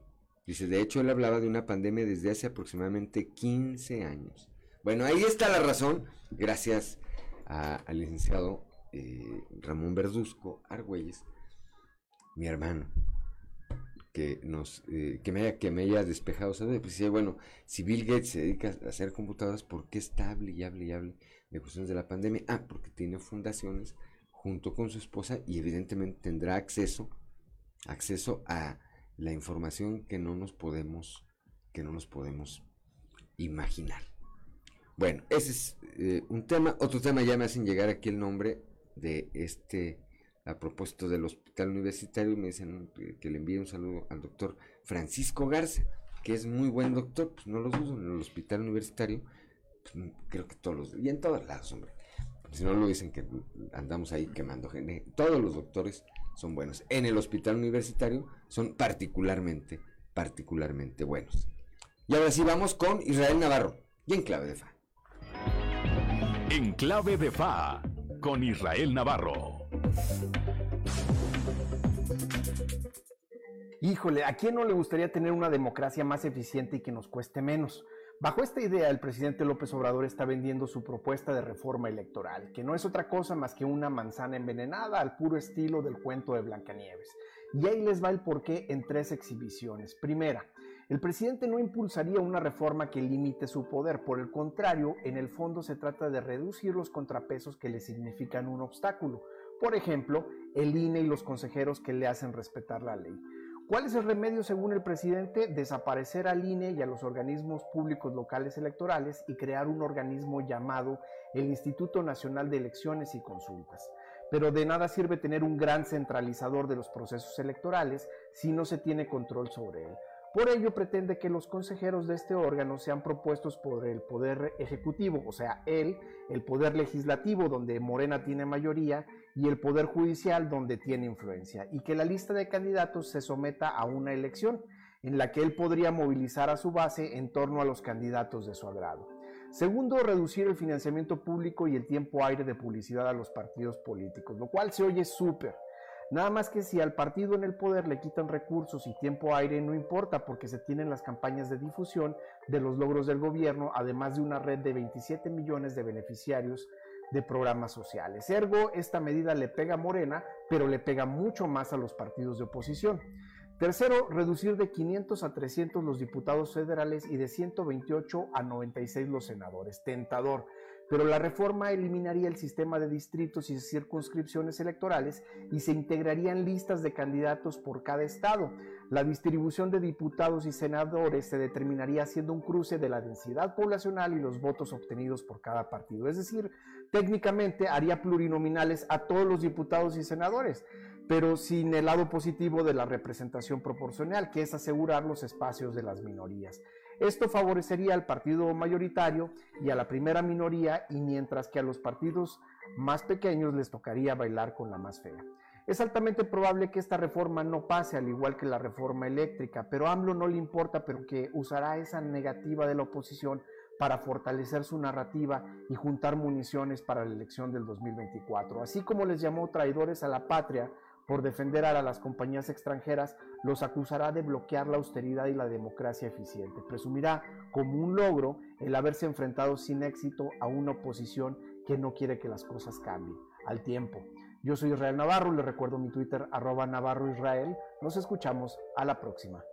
Dice, de hecho él hablaba de una pandemia desde hace aproximadamente 15 años. Bueno, ahí está la razón, gracias al licenciado Ramón Verduzco Argüelles, mi hermano, que me haya despejado, o sea, pues, bueno, si Bill Gates se dedica a hacer computadoras, ¿por qué está hable de cuestiones de la pandemia? Porque tiene fundaciones junto con su esposa y evidentemente tendrá acceso a la información que no nos podemos imaginar. Bueno, ese es un tema. Otro tema, ya me hacen llegar aquí el nombre de a propósito del hospital universitario, me dicen que le envíe un saludo al doctor Francisco Garza, que es muy buen doctor, pues no lo dudo, en el hospital universitario, pues, creo que todos los, y en todos lados, hombre, si no lo dicen que andamos ahí quemando gente, todos los doctores son buenos, en el hospital universitario son particularmente buenos. Y ahora sí vamos con Israel Navarro, y en clave de fa. En clave de FA, con Israel Navarro. Híjole, ¿a quién no le gustaría tener una democracia más eficiente y que nos cueste menos? Bajo esta idea, el presidente López Obrador está vendiendo su propuesta de reforma electoral, que no es otra cosa más que una manzana envenenada al puro estilo del cuento de Blancanieves. Y ahí les va el porqué en tres exhibiciones. Primera, el presidente no impulsaría una reforma que limite su poder. Por el contrario, en el fondo se trata de reducir los contrapesos que le significan un obstáculo. Por ejemplo, el INE y los consejeros que le hacen respetar la ley. ¿Cuál es el remedio según el presidente? Desaparecer al INE y a los organismos públicos locales electorales y crear un organismo llamado el Instituto Nacional de Elecciones y Consultas. Pero de nada sirve tener un gran centralizador de los procesos electorales si no se tiene control sobre él. Por ello pretende que los consejeros de este órgano sean propuestos por el Poder Ejecutivo, o sea, él, el Poder Legislativo, donde Morena tiene mayoría, y el Poder Judicial, donde tiene influencia, y que la lista de candidatos se someta a una elección, en la que él podría movilizar a su base en torno a los candidatos de su agrado. Segundo, reducir el financiamiento público y el tiempo aire de publicidad a los partidos políticos, lo cual se oye súper. Nada más que si al partido en el poder le quitan recursos y tiempo aire, no importa, porque se tienen las campañas de difusión de los logros del gobierno, además de una red de 27 millones de beneficiarios de programas sociales. Ergo, esta medida le pega a Morena, pero le pega mucho más a los partidos de oposición. Tercero, reducir de 500 a 300 los diputados federales y de 128 a 96 los senadores. Tentador. Pero la reforma eliminaría el sistema de distritos y circunscripciones electorales y se integrarían listas de candidatos por cada estado. La distribución de diputados y senadores se determinaría haciendo un cruce de la densidad poblacional y los votos obtenidos por cada partido. Es decir, técnicamente haría plurinominales a todos los diputados y senadores, pero sin el lado positivo de la representación proporcional, que es asegurar los espacios de las minorías. Esto favorecería al partido mayoritario y a la primera minoría, y mientras que a los partidos más pequeños les tocaría bailar con la más fea. Es altamente probable que esta reforma no pase, al igual que la reforma eléctrica, pero a AMLO no le importa, porque usará esa negativa de la oposición para fortalecer su narrativa y juntar municiones para la elección del 2024. Así como les llamó traidores a la patria por defender a las compañías extranjeras, los acusará de bloquear la austeridad y la democracia eficiente. Presumirá como un logro el haberse enfrentado sin éxito a una oposición que no quiere que las cosas cambien al tiempo. Yo soy Israel Navarro, les recuerdo mi Twitter, @NavarroIsrael. Nos escuchamos a la próxima.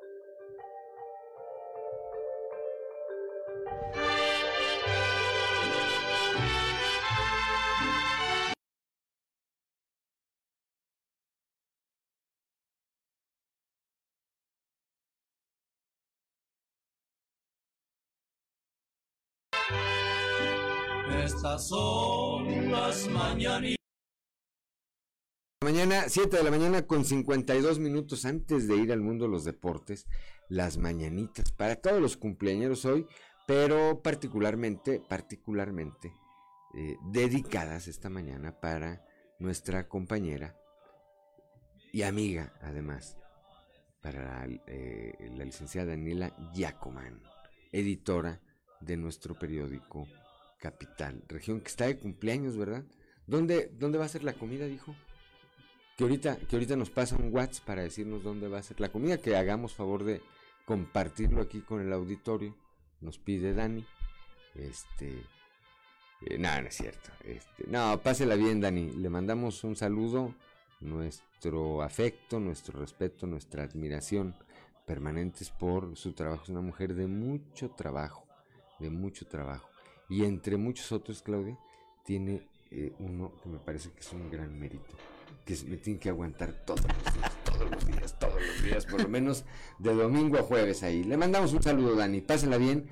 Estas son las mañanitas. Mañana, 7 de la mañana con 52 minutos antes de ir al mundo de los deportes, las mañanitas para todos los cumpleañeros hoy, pero particularmente dedicadas esta mañana para nuestra compañera y amiga, además, para la licenciada Daniela Giacomán, editora de nuestro periódico Capital, Región, que está de cumpleaños, ¿verdad? ¿Dónde va a ser la comida? Dijo que ahorita nos pasa un WhatsApp para decirnos dónde va a ser la comida, que hagamos favor de compartirlo aquí con el auditorio, nos pide Dani. No es cierto. No, pásela bien, Dani. Le mandamos un saludo, nuestro afecto, nuestro respeto, nuestra admiración permanentes por su trabajo. Es una mujer de mucho trabajo, Y entre muchos otros, Claudia, tiene uno que me parece que es un gran mérito, que me tiene que aguantar todos los días, por lo menos de domingo a jueves ahí. Le mandamos un saludo, Dani, pásela bien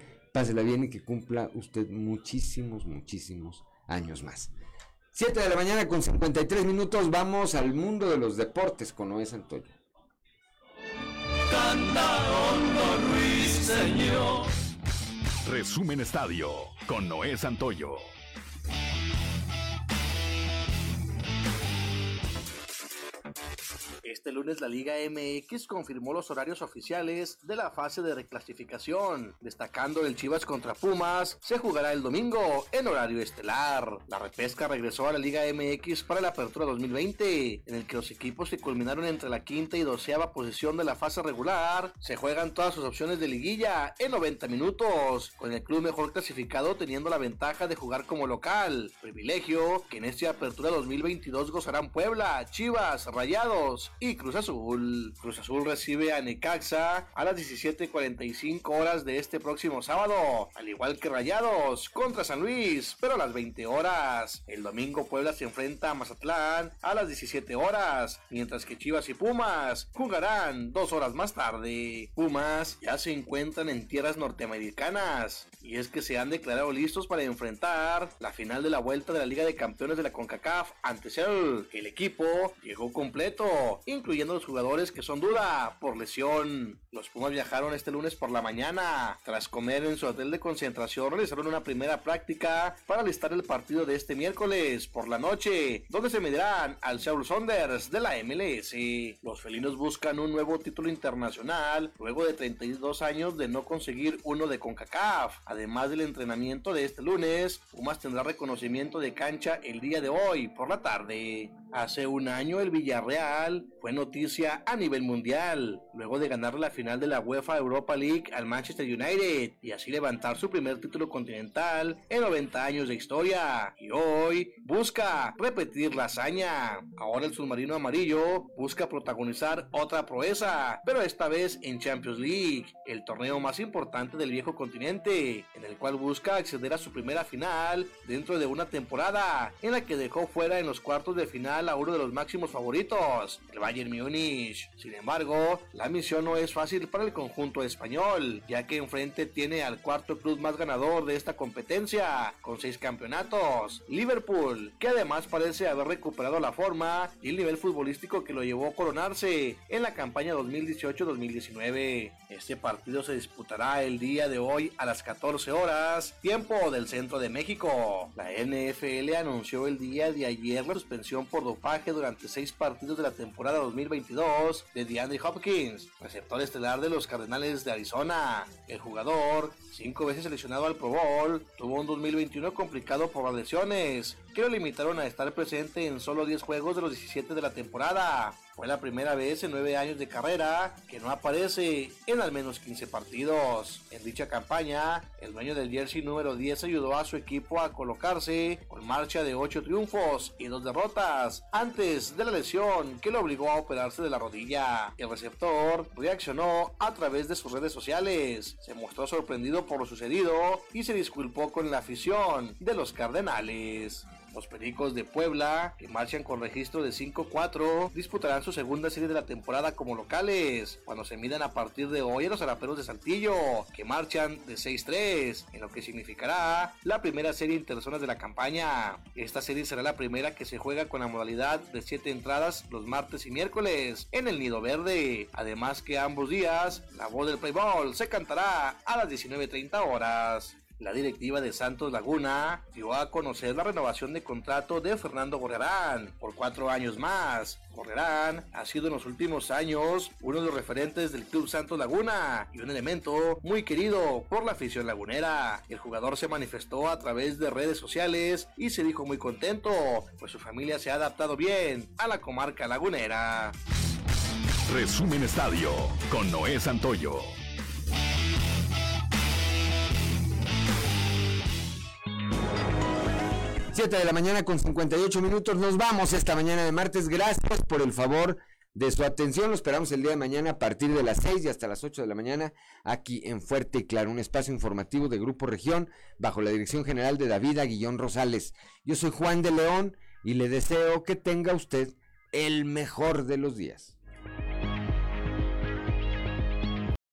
y que cumpla usted muchísimos años más. 7 de la mañana con 53 minutos, vamos al mundo de los deportes con Noé Santoyo. Cantaron los ruiseñores. Resumen Estadio con Noé Santoyo. que este lunes la Liga MX confirmó los horarios oficiales de la fase de reclasificación, destacando el Chivas contra Pumas, se jugará el domingo en horario estelar. La repesca regresó a la Liga MX para la apertura 2020, en el que los equipos que culminaron entre la quinta y doceava posición de la fase regular se juegan todas sus opciones de liguilla en 90 minutos, con el club mejor clasificado teniendo la ventaja de jugar como local, privilegio que en esta apertura 2022 gozarán Puebla, Chivas, Rayados y Cruz Azul. Cruz Azul recibe a Necaxa a las 17:45 horas de este próximo sábado, al igual que Rayados contra San Luis, pero a las 20 horas. El domingo Puebla se enfrenta a Mazatlán a las 17 horas, mientras que Chivas y Pumas jugarán 2 horas más tarde. Pumas ya se encuentran en tierras norteamericanas, y es que se han declarado listos para enfrentar la final de la vuelta de la Liga de Campeones de la CONCACAF ante Seattle. El equipo llegó completo, incluyendo los jugadores que son duda por lesión. Los Pumas viajaron este lunes por la mañana. Tras comer en su hotel de concentración, realizaron una primera práctica para alistar el partido de este miércoles por la noche, donde se medirán al Seattle Sounders de la MLS. Los felinos buscan un nuevo título internacional luego de 32 años de no conseguir uno de CONCACAF. Además del entrenamiento de este lunes, Pumas tendrá reconocimiento de cancha el día de hoy por la tarde. Hace un año el Villarreal fue noticia a nivel mundial, luego de ganar la final de la UEFA Europa League al Manchester United y así levantar su primer título continental en 90 años de historia, y hoy busca repetir la hazaña. Ahora el submarino amarillo busca protagonizar otra proeza, pero esta vez en Champions League, el torneo más importante del viejo continente, en el cual busca acceder a su primera final dentro de una temporada en la que dejó fuera en los cuartos de final a uno de los máximos favoritos, el Bayern Múnich. Sin embargo, la misión no es fácil para el conjunto español, ya que enfrente tiene al cuarto club más ganador de esta competencia, con 6 campeonatos, Liverpool, que además parece haber recuperado la forma y el nivel futbolístico que lo llevó a coronarse en la campaña 2018-2019. Este partido se disputará el día de hoy a las 14 horas, tiempo del centro de México. La NFL anunció el día de ayer la suspensión por dopaje durante 6 partidos de la temporada 2022 de DeAndre Hopkins, receptor estelar de los Cardenales de Arizona. El jugador, 5 veces seleccionado al Pro Bowl, tuvo un 2021 complicado por las lesiones, que lo limitaron a estar presente en solo 10 juegos de los 17 de la temporada. Fue la primera vez en 9 años de carrera que no aparece en al menos 15 partidos. En dicha campaña, el dueño del jersey número 10 ayudó a su equipo a colocarse con marcha de 8 triunfos y 2 derrotas antes de la lesión que lo obligó a operarse de la rodilla. El receptor reaccionó a través de sus redes sociales, se mostró sorprendido por lo sucedido y se disculpó con la afición de los Cardenales. Los Pericos de Puebla, que marchan con registro de 5-4, disputarán su segunda serie de la temporada como locales, cuando se midan a partir de hoy a los Araperos de Saltillo, que marchan de 6-3, en lo que significará la primera serie interzonas de la campaña. Esta serie será la primera que se juega con la modalidad de 7 entradas los martes y miércoles en el Nido Verde, además que ambos días la voz del Play Ball se cantará a las 19:30 horas. La directiva de Santos Laguna dio a conocer la renovación de contrato de Fernando Gorriarán por 4 años más. Gorriarán ha sido en los últimos años uno de los referentes del club Santos Laguna y un elemento muy querido por la afición lagunera. El jugador se manifestó a través de redes sociales y se dijo muy contento, pues su familia se ha adaptado bien a la comarca lagunera. Resumen Estadio con Noé Santoyo. De la mañana con 58 minutos, nos vamos esta mañana de martes, gracias por el favor de su atención, lo esperamos el día de mañana a partir de las 6 y hasta las 8 de la mañana aquí en Fuerte y Claro, un espacio informativo de Grupo Región bajo la dirección general de David Aguillón Rosales. Yo soy Juan de León y le deseo que tenga usted el mejor de los días.